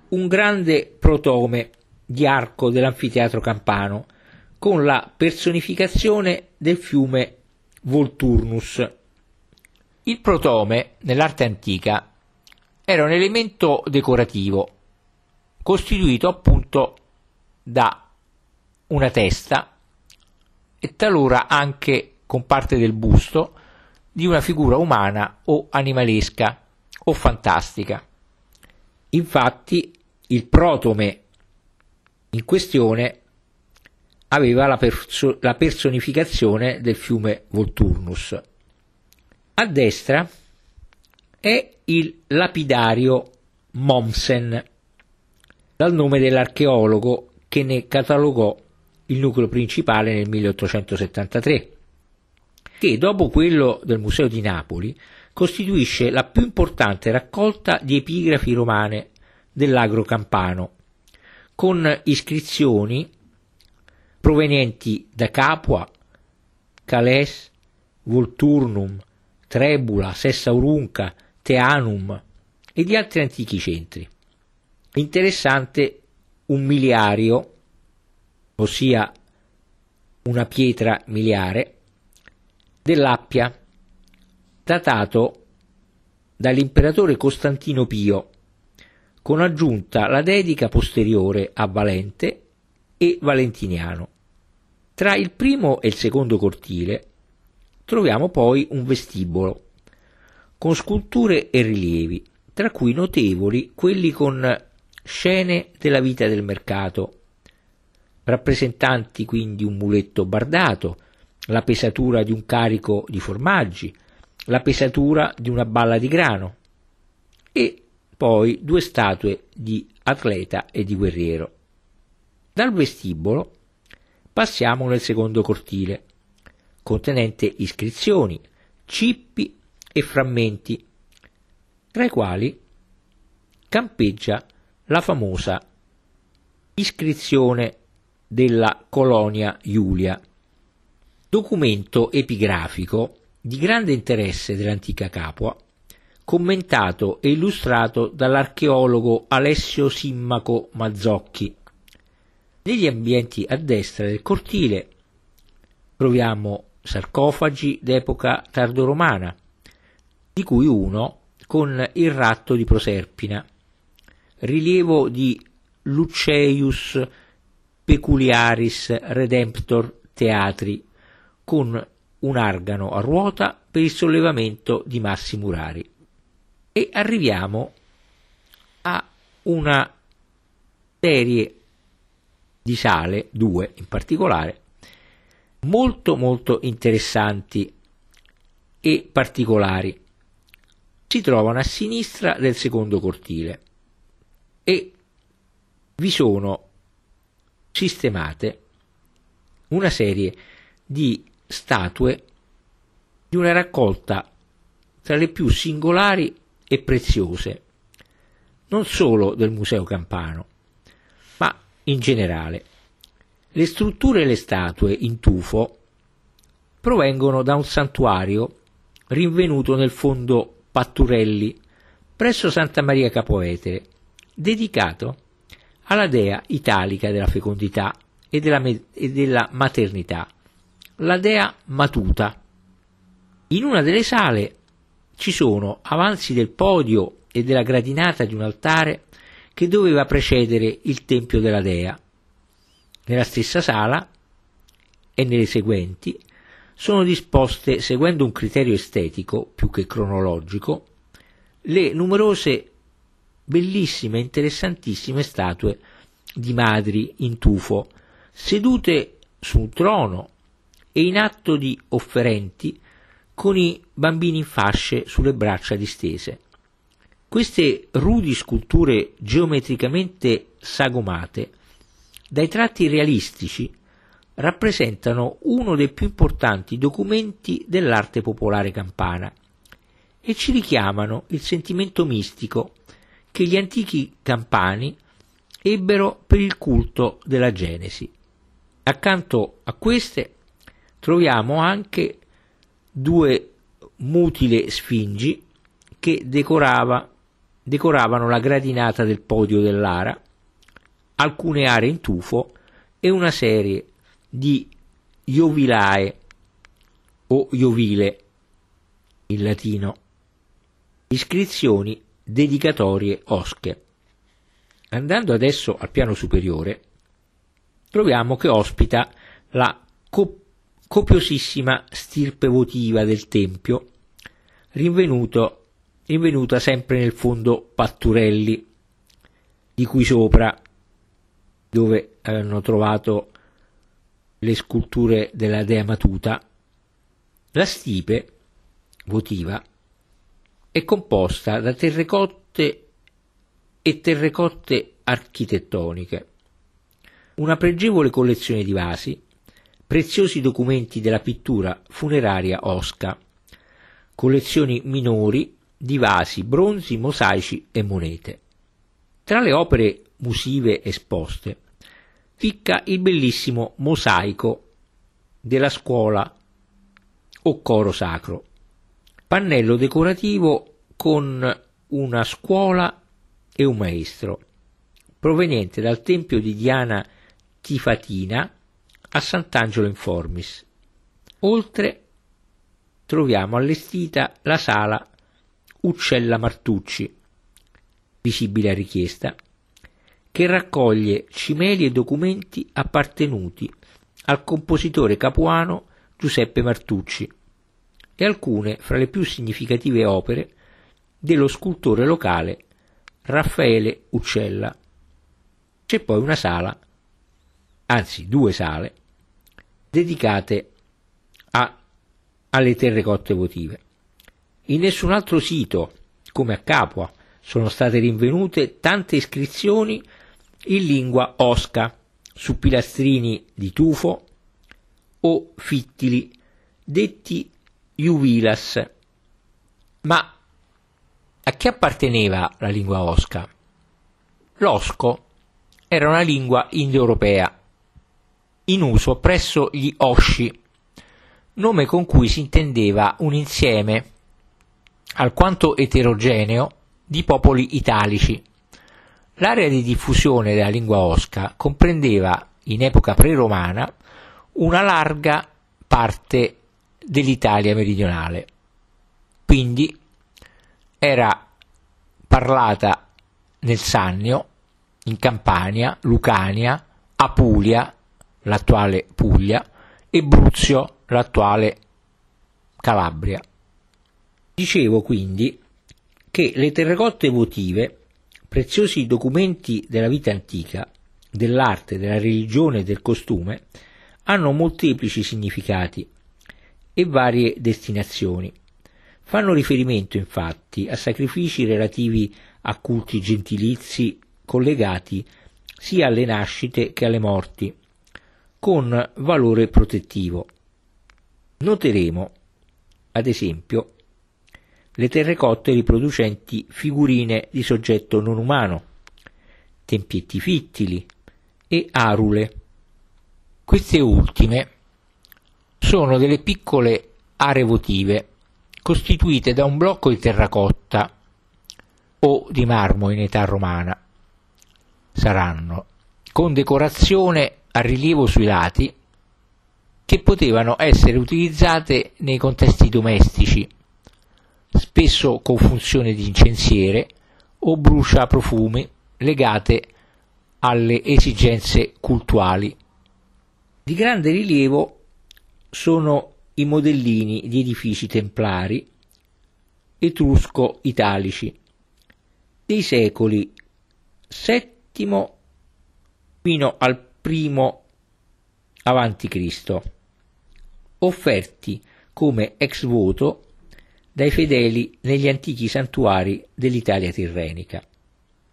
un grande protome di arco dell'anfiteatro campano con la personificazione del fiume Volturnus. Il protome, nell'arte antica, era un elemento decorativo, costituito appunto da una testa e talora anche con parte del busto di una figura umana o animalesca o fantastica. Infatti il protome in questione aveva la, perso- la personificazione del fiume Volturnus. A destra è il lapidario Mommsen, dal nome dell'archeologo che ne catalogò il nucleo principale nel milleottocentosettantatré, che dopo quello del Museo di Napoli costituisce la più importante raccolta di epigrafi romane dell'agro campano, con iscrizioni provenienti da Capua, Cales, Volturnum, Trebula, Sessaurunca, Teanum e di altri antichi centri. Interessante un miliario, ossia una pietra miliare, dell'Appia, datato dall'imperatore Costantino Pio, con aggiunta la dedica posteriore a Valente e Valentiniano. Tra il primo e il secondo cortile troviamo poi un vestibolo, con sculture e rilievi, tra cui notevoli quelli con scene della vita del mercato, rappresentanti quindi un muletto bardato, la pesatura di un carico di formaggi, la pesatura di una balla di grano e poi due statue di atleta e di guerriero. Dal vestibolo passiamo nel secondo cortile, contenente iscrizioni, cippi e frammenti, tra i quali campeggia la famosa iscrizione della Colonia Iulia, documento epigrafico di grande interesse dell'antica Capua, commentato e illustrato dall'archeologo Alessio Simmaco Mazzocchi. Negli ambienti a destra del cortile troviamo sarcofagi d'epoca tardoromana, di cui uno con il ratto di Proserpina, rilievo di Luceius Peculiaris Redemptor Teatri, con un argano a ruota per il sollevamento di massi murari. E arriviamo a una serie di sale, due in particolare, molto molto interessanti e particolari. Si trovano a sinistra del secondo cortile e vi sono sistemate una serie di statue di una raccolta tra le più singolari e preziose, non solo del Museo Campano, ma in generale. Le strutture e le statue in tufo provengono da un santuario rinvenuto nel fondo Patturelli presso Santa Maria Capua Vetere, dedicato alla dea italica della fecondità e della, me- e della maternità, la dea Matuta. In una delle sale ci sono avanzi del podio e della gradinata di un altare che doveva precedere il tempio della dea. Nella stessa sala e nelle seguenti sono disposte, seguendo un criterio estetico più che cronologico, le numerose, bellissime e interessantissime statue di madri in tufo, sedute su un trono e in atto di offerenti, con i bambini in fasce sulle braccia distese. Queste rudi sculture geometricamente sagomate, dai tratti realistici, rappresentano uno dei più importanti documenti dell'arte popolare campana e ci richiamano il sentimento mistico che gli antichi campani ebbero per il culto della Genesi. Accanto a queste troviamo anche due mutile sfingi che decorava, decoravano la gradinata del podio dell'ara, alcune aree in tufo e una serie di iovilae o iovile in latino, iscrizioni dedicatorie osche. Andando adesso al piano superiore troviamo che ospita la coppa copiosissima stirpe votiva del tempio, rinvenuto, rinvenuta sempre nel fondo Patturelli, di cui sopra, dove hanno trovato le sculture della Dea Matuta, la stipe votiva è composta da terrecotte e terrecotte architettoniche, una pregevole collezione di vasi, preziosi documenti della pittura funeraria osca, collezioni minori di vasi, bronzi, mosaici e monete. Tra le opere musive esposte ficca il bellissimo mosaico della scuola o coro sacro, pannello decorativo con una scuola e un maestro, proveniente dal tempio di Diana Tifatina a Sant'Angelo in Formis. Oltre troviamo allestita la sala Uccella Martucci, visibile a richiesta, che raccoglie cimeli e documenti appartenuti al compositore capuano Giuseppe Martucci e alcune fra le più significative opere dello scultore locale Raffaele Uccella. C'è poi una sala, anzi due sale, dedicate a, alle terrecotte votive. In nessun altro sito, come a Capua, sono state rinvenute tante iscrizioni in lingua osca su pilastrini di tufo o fittili, detti iuvilas. Ma a chi apparteneva la lingua osca? L'osco era una lingua indoeuropea, in uso presso gli Osci, nome con cui si intendeva un insieme alquanto eterogeneo di popoli italici. L'area di diffusione della lingua osca comprendeva, in epoca preromana, una larga parte dell'Italia meridionale. Quindi era parlata nel Sannio, in Campania, Lucania, Apulia, l'attuale Puglia, e Bruzio, l'attuale Calabria. Dicevo quindi che le terrecotte votive, preziosi documenti della vita antica, dell'arte, della religione e del costume, hanno molteplici significati e varie destinazioni. Fanno riferimento infatti a sacrifici relativi a culti gentilizi collegati sia alle nascite che alle morti, con valore protettivo. Noteremo, ad esempio, le terrecotte riproducenti figurine di soggetto non umano, tempietti fittili e arule. Queste ultime sono delle piccole aree votive costituite da un blocco di terracotta o di marmo in età romana. Saranno con decorazione a rilievo sui lati che potevano essere utilizzate nei contesti domestici, spesso con funzione di incensiere o brucia profumi legate alle esigenze cultuali. Di grande rilievo sono i modellini di edifici templari etrusco-italici dei secoli settimo fino al primo avanti Cristo, offerti come ex voto dai fedeli negli antichi santuari dell'Italia tirrenica.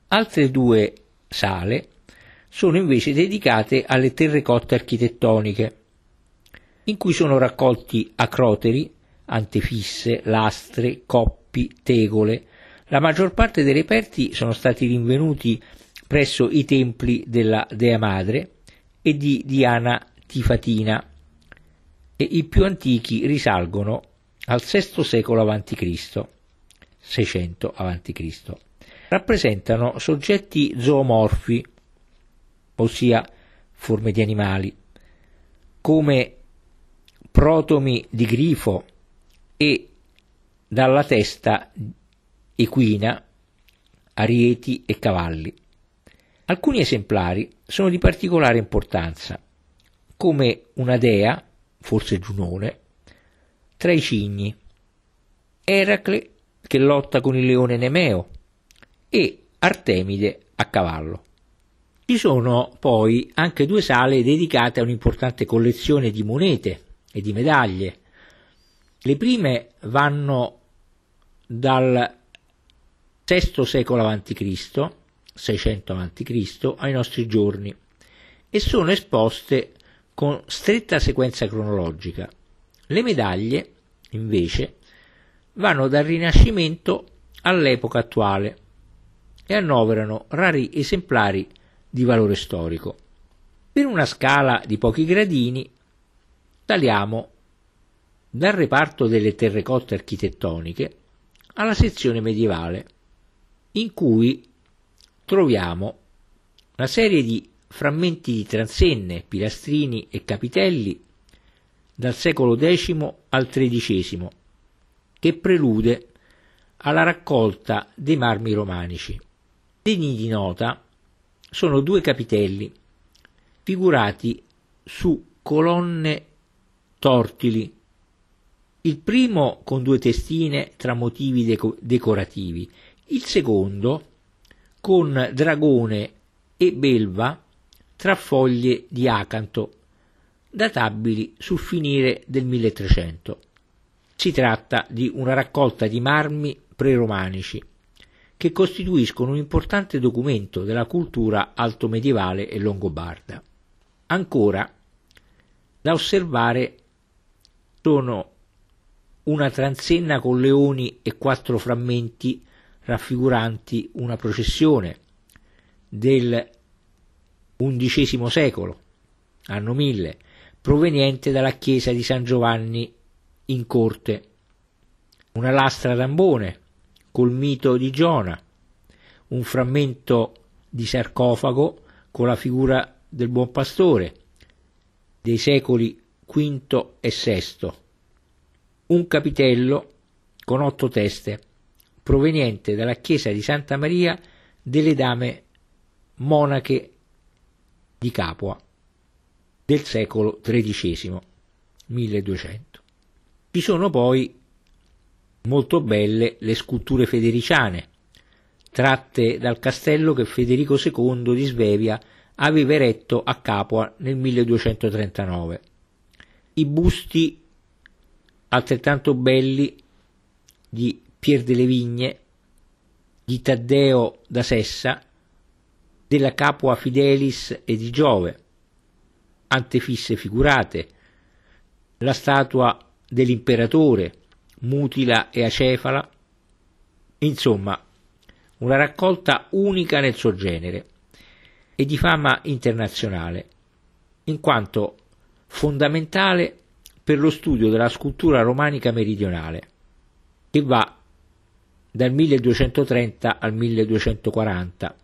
Altre due sale sono invece dedicate alle terrecotte architettoniche, in cui sono raccolti acroteri, antefisse, lastre, coppi, tegole. La maggior parte dei reperti sono stati rinvenuti presso i templi della Dea Madre e di Diana Tifatina, e i più antichi risalgono al sesto secolo avanti Cristo, seicento avanti Cristo, rappresentano soggetti zoomorfi, ossia forme di animali, come protomi di grifo e dalla testa equina, arieti e cavalli. Alcuni esemplari sono di particolare importanza, come una dea, forse Giunone, tra i cigni, Eracle che lotta con il leone Nemeo e Artemide a cavallo. Ci sono poi anche due sale dedicate a un'importante collezione di monete e di medaglie. Le prime vanno dal sesto secolo avanti Cristo, seicento avanti Cristo, ai nostri giorni e sono esposte con stretta sequenza cronologica. Le medaglie, invece, vanno dal Rinascimento all'epoca attuale e annoverano rari esemplari di valore storico. Per una scala di pochi gradini saliamo dal reparto delle terrecotte architettoniche alla sezione medievale, in cui troviamo una serie di frammenti di transenne, pilastrini e capitelli dal secolo decimo al tredicesimo, che prelude alla raccolta dei marmi romanici. Degni di nota sono due capitelli figurati su colonne tortili, il primo con due testine tra motivi deco- decorativi, il secondo con dragone e belva tra foglie di acanto, databili sul finire del milletrecento. Si tratta di una raccolta di marmi preromanici che costituiscono un importante documento della cultura altomedievale e longobarda. Ancora da osservare sono una transenna con leoni e quattro frammenti raffiguranti una processione del undicesimo secolo, anno mille, proveniente dalla chiesa di San Giovanni in Corte, una lastra d'ambone col mito di Giona, un frammento di sarcofago con la figura del buon pastore dei secoli quinto e sesto, un capitello con otto teste proveniente dalla chiesa di Santa Maria delle Dame Monache di Capua del secolo tredicesimo, milleduecento. Ci sono poi molto belle le sculture federiciane, tratte dal castello che Federico secondo di Svevia aveva eretto a Capua nel milleduecentotrentanove. I busti altrettanto belli di Pier delle Vigne, di Taddeo da Sessa, della Capua Fidelis e di Giove, antefisse figurate, la statua dell'imperatore, mutila e acefala, insomma una raccolta unica nel suo genere e di fama internazionale, in quanto fondamentale per lo studio della scultura romanica meridionale, che va dal milleduecentotrenta al milleduecentoquaranta,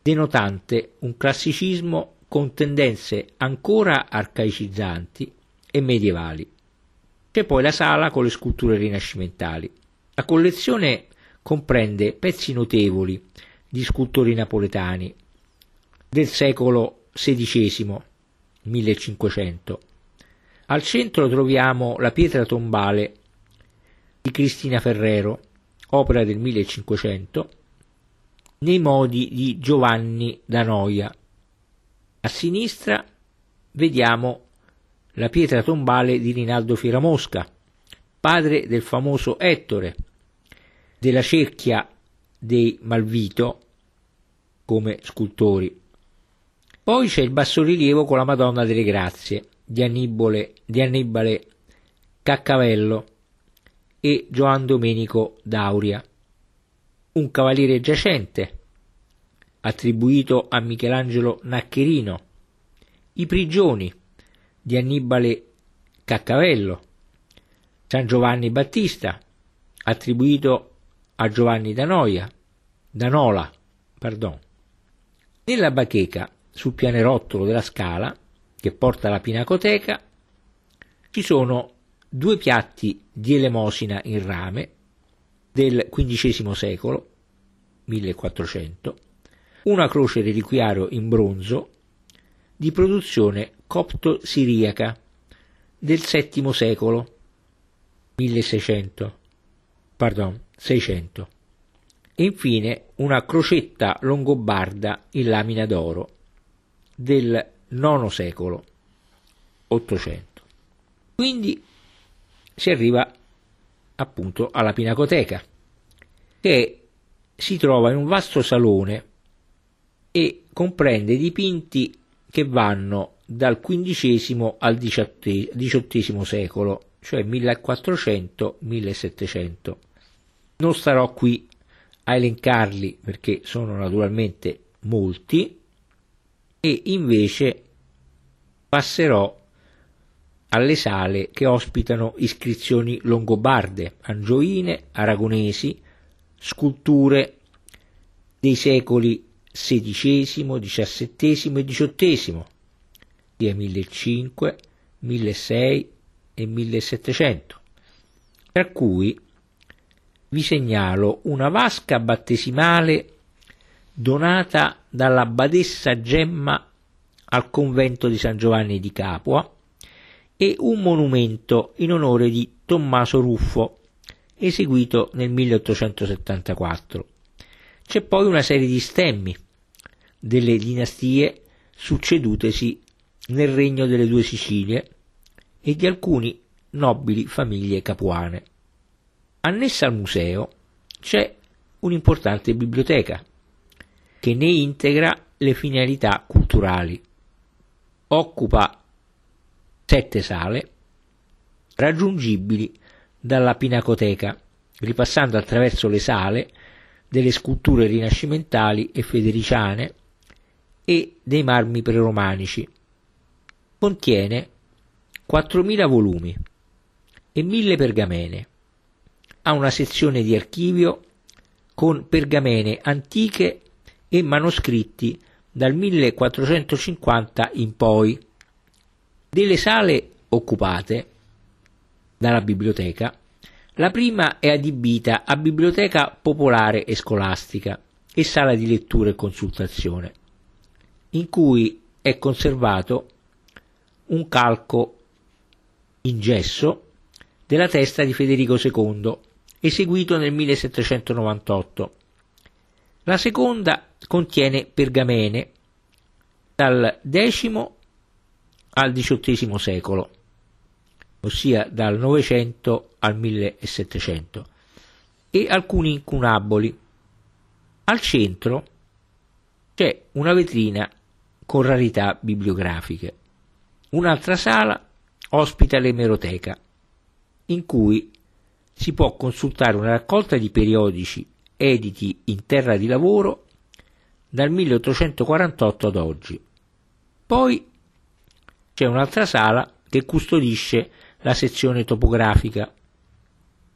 denotante un classicismo con tendenze ancora arcaicizzanti e medievali. C'è poi la sala con le sculture rinascimentali. La collezione comprende pezzi notevoli di scultori napoletani del secolo sedicesimo, millecinquecento. Al centro troviamo la pietra tombale di Cristina Ferrero, opera del millecinquecento, nei modi di Giovanni da Noia. A sinistra vediamo la pietra tombale di Rinaldo Fieramosca, padre del famoso Ettore, della cerchia dei Malvito come scultori. Poi c'è il bassorilievo con la Madonna delle Grazie di Annibale, di Annibale Caccavello e Giovan Domenico d'Auria, un cavaliere giacente attribuito a Michelangelo Naccherino, i prigioni di Annibale Caccavello, San Giovanni Battista, attribuito a Giovanni da Noia, da Nola, pardon. Nella bacheca, sul pianerottolo della scala, che porta alla pinacoteca, ci sono due piatti di elemosina in rame del quindicesimo secolo, millequattrocento, una croce reliquiario in bronzo di produzione copto-siriaca del settimo secolo, milleseicento, pardon, seicento, e infine una crocetta longobarda in lamina d'oro del nono secolo ottocento. Quindi si arriva appunto alla Pinacoteca, che si trova in un vasto salone e comprende dipinti che vanno dal quindicesimo al diciottesimo secolo, cioè millequattrocento millesettecento. Non starò qui a elencarli perché sono naturalmente molti, e invece passerò alle sale che ospitano iscrizioni longobarde, angioine, aragonesi, sculture dei secoli sedicesimo, diciassettesimo e diciottesimo, di millecinquecento, milleseicento e millesettecento, tra cui vi segnalo una vasca battesimale donata dalla badessa Gemma al convento di San Giovanni di Capua e un monumento in onore di Tommaso Ruffo eseguito nel milleottocentosettantaquattro. C'è poi una serie di stemmi delle dinastie succedutesi nel regno delle due Sicilie e di alcune nobili famiglie capuane. Annessa al museo c'è un'importante biblioteca che ne integra le finalità culturali. Occupa sette sale raggiungibili dalla Pinacoteca, ripassando attraverso le sale delle sculture rinascimentali e federiciane e dei marmi preromanici. Contiene quattromila volumi e mille pergamene. Ha una sezione di archivio con pergamene antiche e manoscritti dal millequattrocentocinquanta in poi. Delle sale occupate dalla biblioteca, la prima è adibita a biblioteca popolare e scolastica e sala di lettura e consultazione, in cui è conservato un calco in gesso della testa di Federico secondo, eseguito nel millesettecentonovantotto. La seconda contiene pergamene dal decimo al diciottesimo secolo, ossia dal Novecento al millesettecento, e alcuni incunaboli. Al centro c'è una vetrina con rarità bibliografiche. Un'altra sala ospita l'emeroteca, in cui si può consultare una raccolta di periodici editi in Terra di Lavoro dal milleottocentoquarantotto ad oggi. Poi c'è un'altra sala che custodisce la sezione topografica,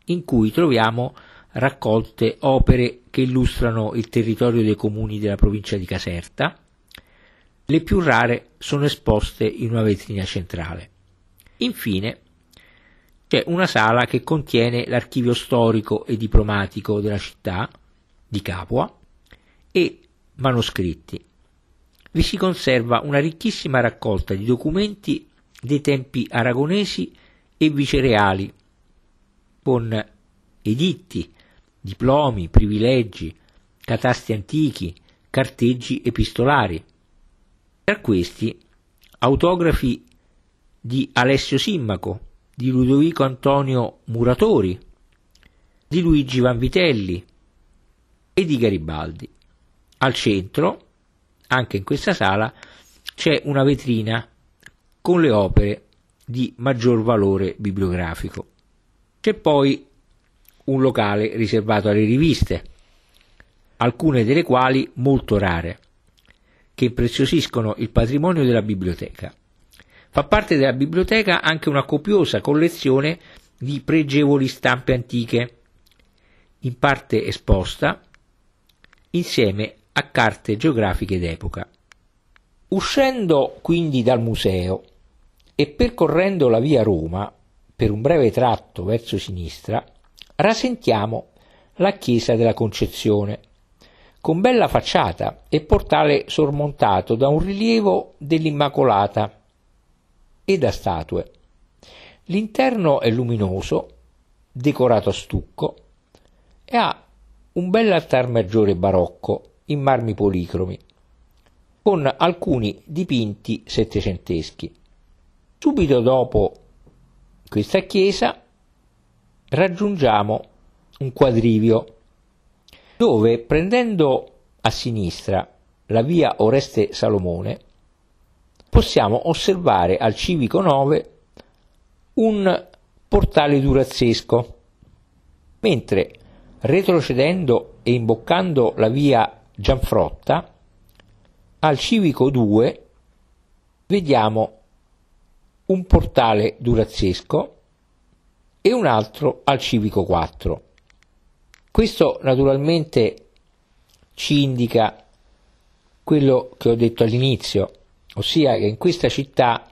in cui troviamo raccolte opere che illustrano il territorio dei comuni della provincia di Caserta. Le più rare sono esposte in una vetrina centrale. Infine, c'è una sala che contiene l'archivio storico e diplomatico della città di Capua e manoscritti. Vi si conserva una ricchissima raccolta di documenti dei tempi aragonesi e vicereali, con editti, diplomi, privilegi, catasti antichi, carteggi epistolari. Tra questi, autografi di Alessio Simmaco, di Ludovico Antonio Muratori, di Luigi Vanvitelli e di Garibaldi. Al centro, anche in questa sala, c'è una vetrina con le opere di maggior valore bibliografico. C'è poi un locale riservato alle riviste, alcune delle quali molto rare, che impreziosiscono il patrimonio della biblioteca. Fa parte della biblioteca anche una copiosa collezione di pregevoli stampe antiche, in parte esposta, insieme a a carte geografiche d'epoca. Uscendo quindi dal museo e percorrendo la via Roma per un breve tratto verso sinistra, rasentiamo la chiesa della Concezione, con bella facciata e portale sormontato da un rilievo dell'Immacolata e da statue. L'interno è luminoso, decorato a stucco, e ha un bell'altar maggiore barocco in marmi policromi, con alcuni dipinti settecenteschi. Subito dopo questa chiesa raggiungiamo un quadrivio, dove, prendendo a sinistra la via Oreste Salomone, possiamo osservare al civico nove un portale durazzesco, mentre retrocedendo e imboccando la via Gianfrotta, al civico due vediamo un portale durazzesco e un altro al civico quattro. Questo naturalmente ci indica quello che ho detto all'inizio, ossia che in questa città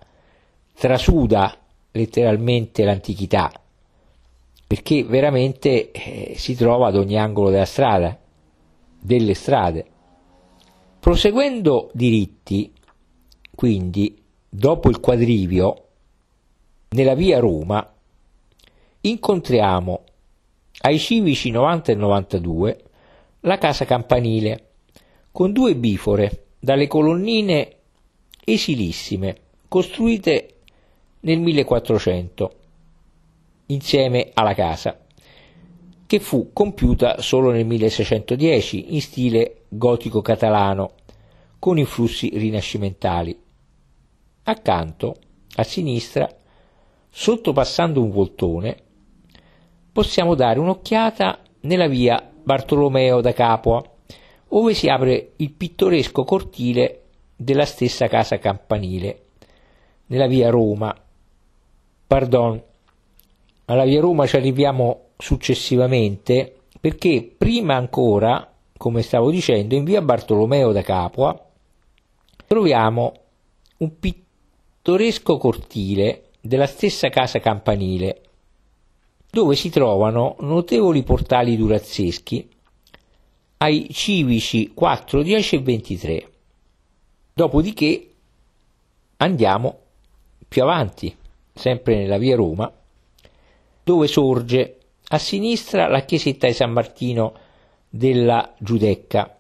trasuda letteralmente l'antichità, perché veramente eh, si trova ad ogni angolo della strada, delle strade. Proseguendo diritti, quindi, dopo il quadrivio, nella via Roma, incontriamo ai civici novanta e novantadue la casa campanile, con due bifore dalle colonnine esilissime costruite nel millequattrocento insieme alla casa, che fu compiuta solo nel milleseicentodieci in stile gotico catalano con influssi rinascimentali. Accanto, a sinistra, sottopassando un voltone, possiamo dare un'occhiata nella via Bartolomeo da Capua, ove si apre il pittoresco cortile della stessa casa campanile. Nella via Roma, pardon, alla via Roma ci arriviamo successivamente, perché prima ancora, come stavo dicendo, in via Bartolomeo da Capua troviamo un pittoresco cortile della stessa casa campanile, dove si trovano notevoli portali durazzeschi ai civici quattro, dieci e ventitré. Dopodiché andiamo più avanti, sempre nella via Roma, dove sorge a sinistra la chiesetta di San Martino della Giudecca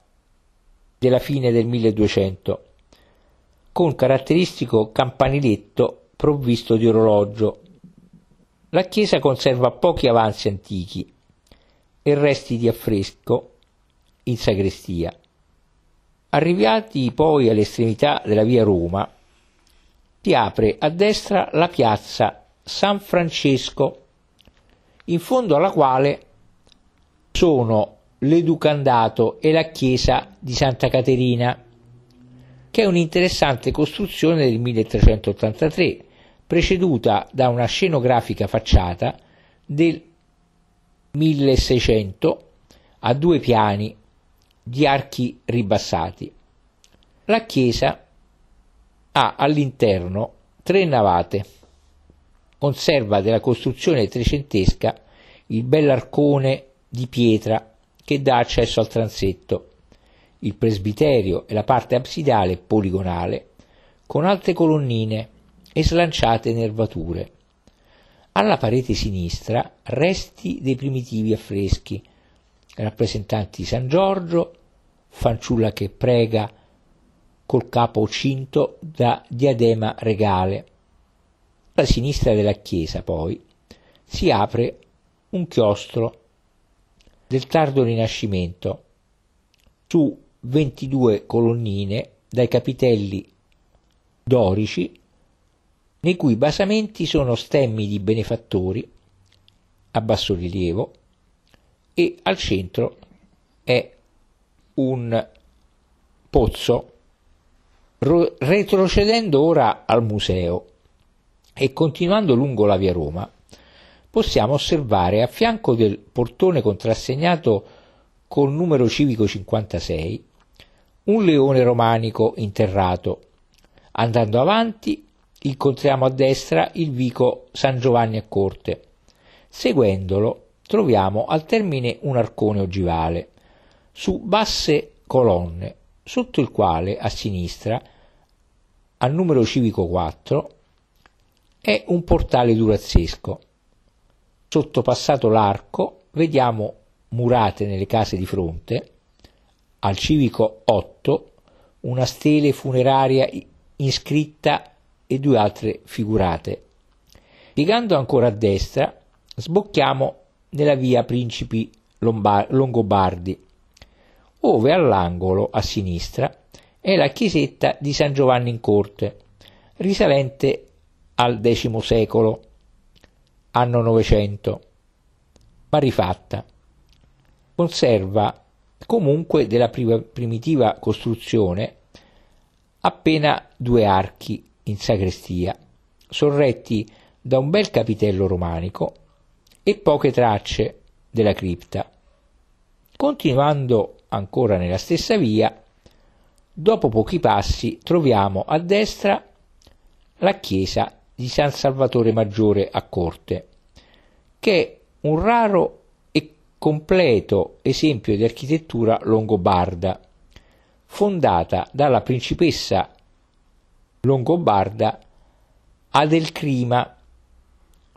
della fine del milleduecento, con caratteristico campaniletto provvisto di orologio. La chiesa conserva pochi avanzi antichi e resti di affresco in sagrestia. Arrivati poi all'estremità della via Roma, si apre a destra la piazza San Francesco, in fondo alla quale sono l'Educandato e la chiesa di Santa Caterina, che è un'interessante costruzione del milletrecentottantatré, preceduta da una scenografica facciata del milleseicento a due piani di archi ribassati. La chiesa ha all'interno tre navate. Conserva della costruzione trecentesca il bell'arcone di pietra che dà accesso al transetto, il presbiterio e la parte absidale poligonale con alte colonnine e slanciate nervature. Alla parete sinistra resti dei primitivi affreschi, rappresentanti San Giorgio, fanciulla che prega col capo cinto da diadema regale. Alla sinistra della chiesa poi si apre un chiostro del tardo Rinascimento su ventidue colonnine dai capitelli dorici, nei cui basamenti sono stemmi di benefattori a bassorilievo, e al centro è un pozzo. Retrocedendo ora al museo e continuando lungo la via Roma, possiamo osservare a fianco del portone contrassegnato col numero civico cinquantasei un leone romanico interrato. Andando avanti incontriamo a destra il vico San Giovanni a Corte. Seguendolo troviamo al termine un arcone ogivale su basse colonne, sotto il quale a sinistra, al numero civico quattro, è un portale durazzesco. Sottopassato l'arco vediamo murate nelle case di fronte, al civico otto una stele funeraria inscritta e due altre figurate. Piegando ancora a destra sbocchiamo nella via Principi Longobardi, ove all'angolo a sinistra è la chiesetta di San Giovanni in Corte, risalente al decimo secolo, anno novecento, ma rifatta. Conserva comunque della primitiva costruzione appena due archi in sagrestia, sorretti da un bel capitello romanico e poche tracce della cripta. Continuando ancora nella stessa via, dopo pochi passi troviamo a destra la chiesa di San Salvatore Maggiore a Corte, che è un raro e completo esempio di architettura longobarda, fondata dalla principessa longobarda Adelcrima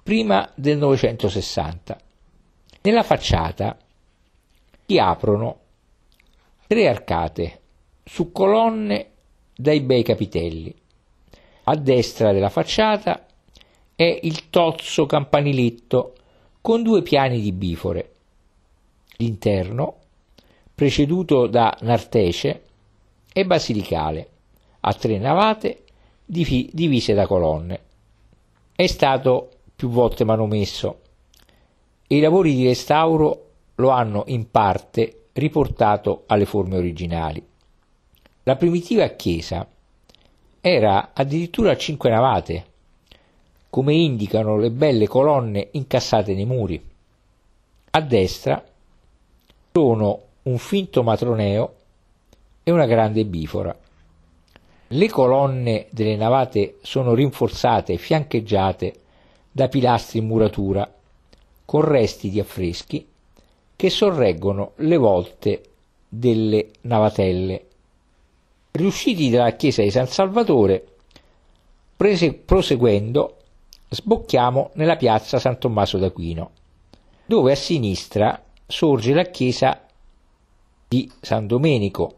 prima del novecentosessanta. Nella facciata si aprono tre arcate su colonne dai bei capitelli. A destra della facciata è il tozzo campaniletto con due piani di bifore. L'interno, preceduto da nartece, è basilicale, a tre navate divise da colonne. È stato più volte manomesso e i lavori di restauro lo hanno in parte riportato alle forme originali. La primitiva chiesa era addirittura a cinque navate, come indicano le belle colonne incassate nei muri. A destra sono un finto matroneo e una grande bifora. Le colonne delle navate sono rinforzate e fiancheggiate da pilastri in muratura, con resti di affreschi che sorreggono le volte delle navatelle. Riusciti dalla chiesa di San Salvatore, prese, proseguendo, sbocchiamo nella piazza San Tommaso d'Aquino, dove a sinistra sorge la chiesa di San Domenico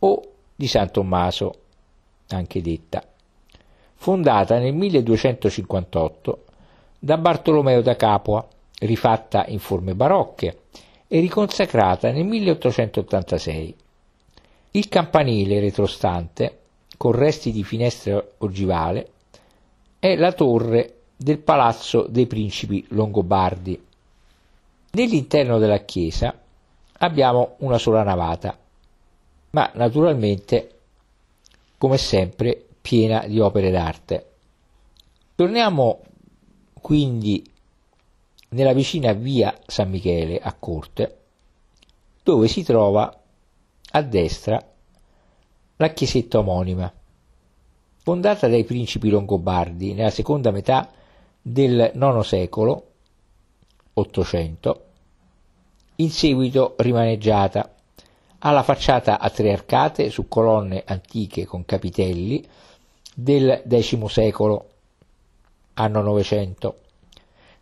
o di San Tommaso, anche detta, fondata nel milleduecentocinquantotto da Bartolomeo da Capua, rifatta in forme barocche e riconsacrata nel milleottocentottantasei. Il campanile retrostante, con resti di finestra ogivale, è la torre del Palazzo dei Principi Longobardi. Nell'interno della chiesa abbiamo una sola navata, ma naturalmente, come sempre, piena di opere d'arte. Torniamo quindi nella vicina via San Michele a Corte, dove si trova a destra la chiesetta omonima, fondata dai principi longobardi nella seconda metà del nono secolo, ottocento, in seguito rimaneggiata, alla facciata a tre arcate su colonne antiche con capitelli del decimo secolo, anno novecento.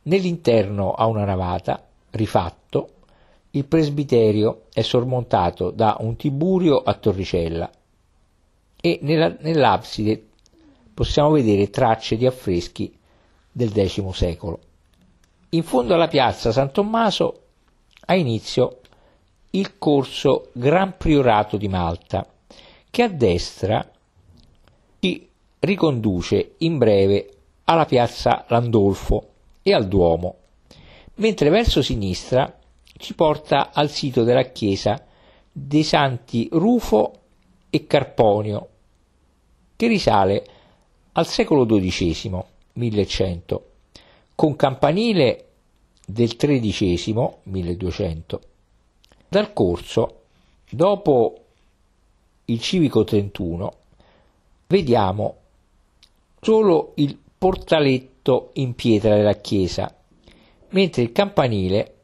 Nell'interno a una navata, rifatto, il presbiterio è sormontato da un tiburio a torricella e nella, nell'abside possiamo vedere tracce di affreschi del decimo secolo. In fondo alla piazza San Tommaso ha inizio il corso Gran Priorato di Malta, che a destra si riconduce in breve alla piazza Landolfo e al Duomo, mentre verso sinistra ci porta al sito della chiesa dei Santi Rufo e Carponio, che risale al secolo dodicesimo, millecento, con campanile del tredicesimo, milleduecento. Dal corso, dopo il civico trentuno, vediamo solo il portaletto in pietra della chiesa, mentre il campanile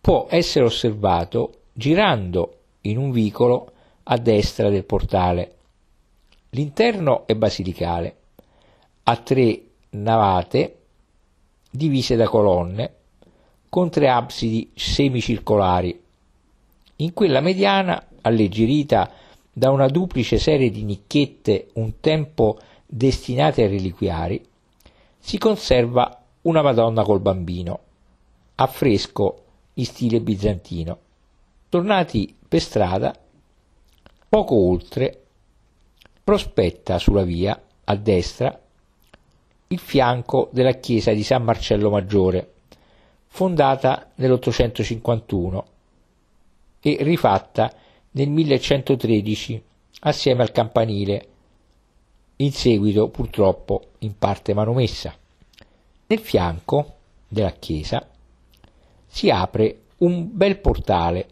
può essere osservato girando in un vicolo a destra del portale. L'interno è basilicale, a tre navate divise da colonne, con tre absidi semicircolari. In quella mediana, alleggerita da una duplice serie di nicchiette un tempo destinate ai reliquiari, si conserva una Madonna col Bambino, a fresco in stile bizantino. Tornati per strada, poco oltre, prospetta sulla via, a destra, il fianco della chiesa di San Marcello Maggiore, fondata nell'ottocentocinquantuno e rifatta nel millecentotredici assieme al campanile, in seguito purtroppo in parte manomessa. Nel fianco della chiesa si apre un bel portale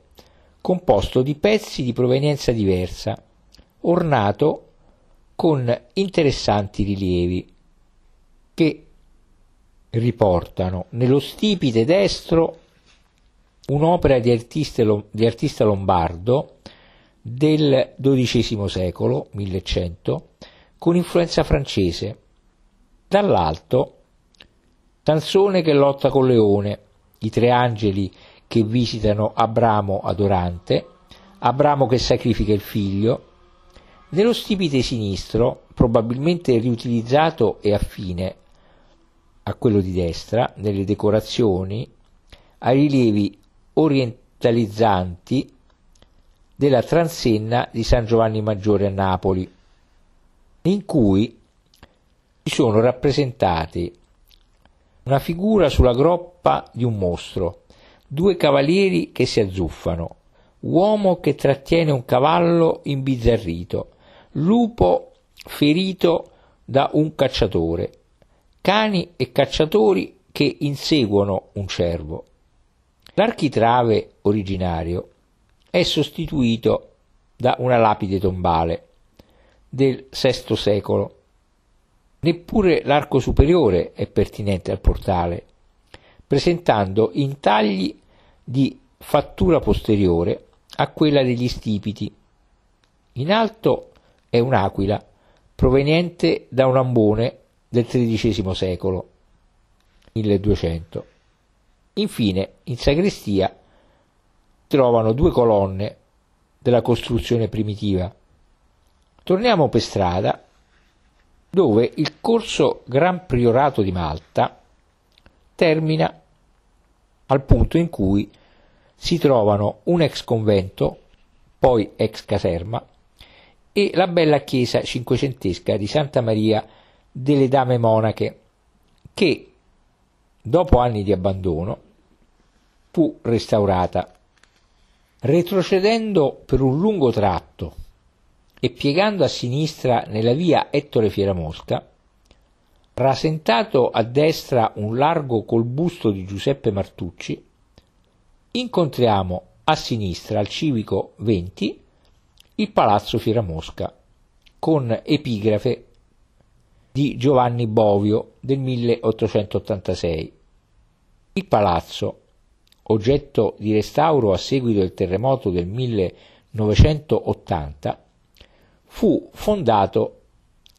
composto di pezzi di provenienza diversa, ornato con interessanti rilievi che riportano nello stipite destro un'opera di artista, di artista lombardo del dodicesimo secolo, millecento, con influenza francese. Dall'alto, Sansone che lotta con Leone, i tre angeli che visitano Abramo adorante, Abramo che sacrifica il figlio. Nello stipite sinistro, probabilmente riutilizzato e affine a quello di destra, nelle decorazioni, ai rilievi orientalizzanti della transenna di San Giovanni Maggiore a Napoli, in cui ci sono rappresentate una figura sulla groppa di un mostro, due cavalieri che si azzuffano, uomo che trattiene un cavallo imbizzarrito, lupo ferito da un cacciatore, cani e cacciatori che inseguono un cervo. L'architrave originario è sostituito da una lapide tombale del sesto secolo. Neppure l'arco superiore è pertinente al portale, presentando intagli di fattura posteriore a quella degli stipiti. In alto è un'aquila proveniente da un ambone del tredicesimo secolo, milleduecento. Infine, in sagrestia trovano due colonne della costruzione primitiva. Torniamo per strada, dove il corso Gran Priorato di Malta termina al punto in cui si trovano un ex convento, poi ex caserma, e la bella chiesa cinquecentesca di Santa Maria delle Dame Monache, che dopo anni di abbandono fu restaurata. Retrocedendo per un lungo tratto e piegando a sinistra nella via Ettore Fieramosca, rasentato a destra un largo colbusto di Giuseppe Martucci, incontriamo a sinistra al civico venti il palazzo Fieramosca, con epigrafe di Giovanni Bovio del milleottocentottantasei. Il palazzo, oggetto di restauro a seguito del terremoto del millenovecentottanta, fu fondato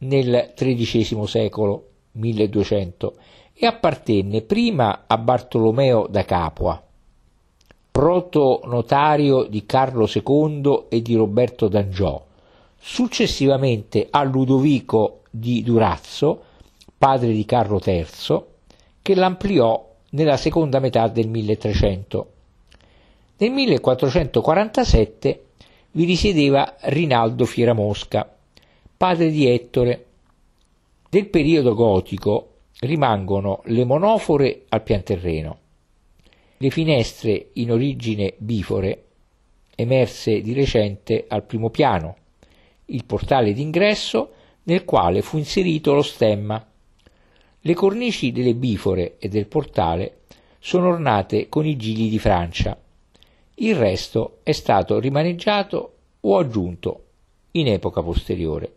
nel tredicesimo secolo, milleduecento, e appartenne prima a Bartolomeo da Capua, protonotario di Carlo secondo e di Roberto d'Angiò, successivamente a Ludovico di Durazzo, padre di Carlo terzo, che l'ampliò nella seconda metà del milletrecento. Nel millequattrocentoquarantasette vi risiedeva Rinaldo Fieramosca, padre di Ettore. Del periodo gotico rimangono le monofore al pianterreno. Le finestre in origine bifore, emerse di recente al primo piano, il portale d'ingresso nel quale fu inserito lo stemma. Le cornici delle bifore e del portale sono ornate con i gigli di Francia. Il resto è stato rimaneggiato o aggiunto in epoca posteriore.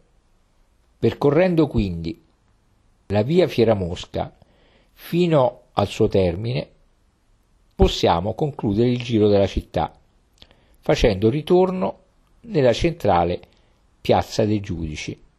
Percorrendo quindi la via Fieramosca fino al suo termine, possiamo concludere il giro della città facendo ritorno nella centrale Piazza dei Giudici.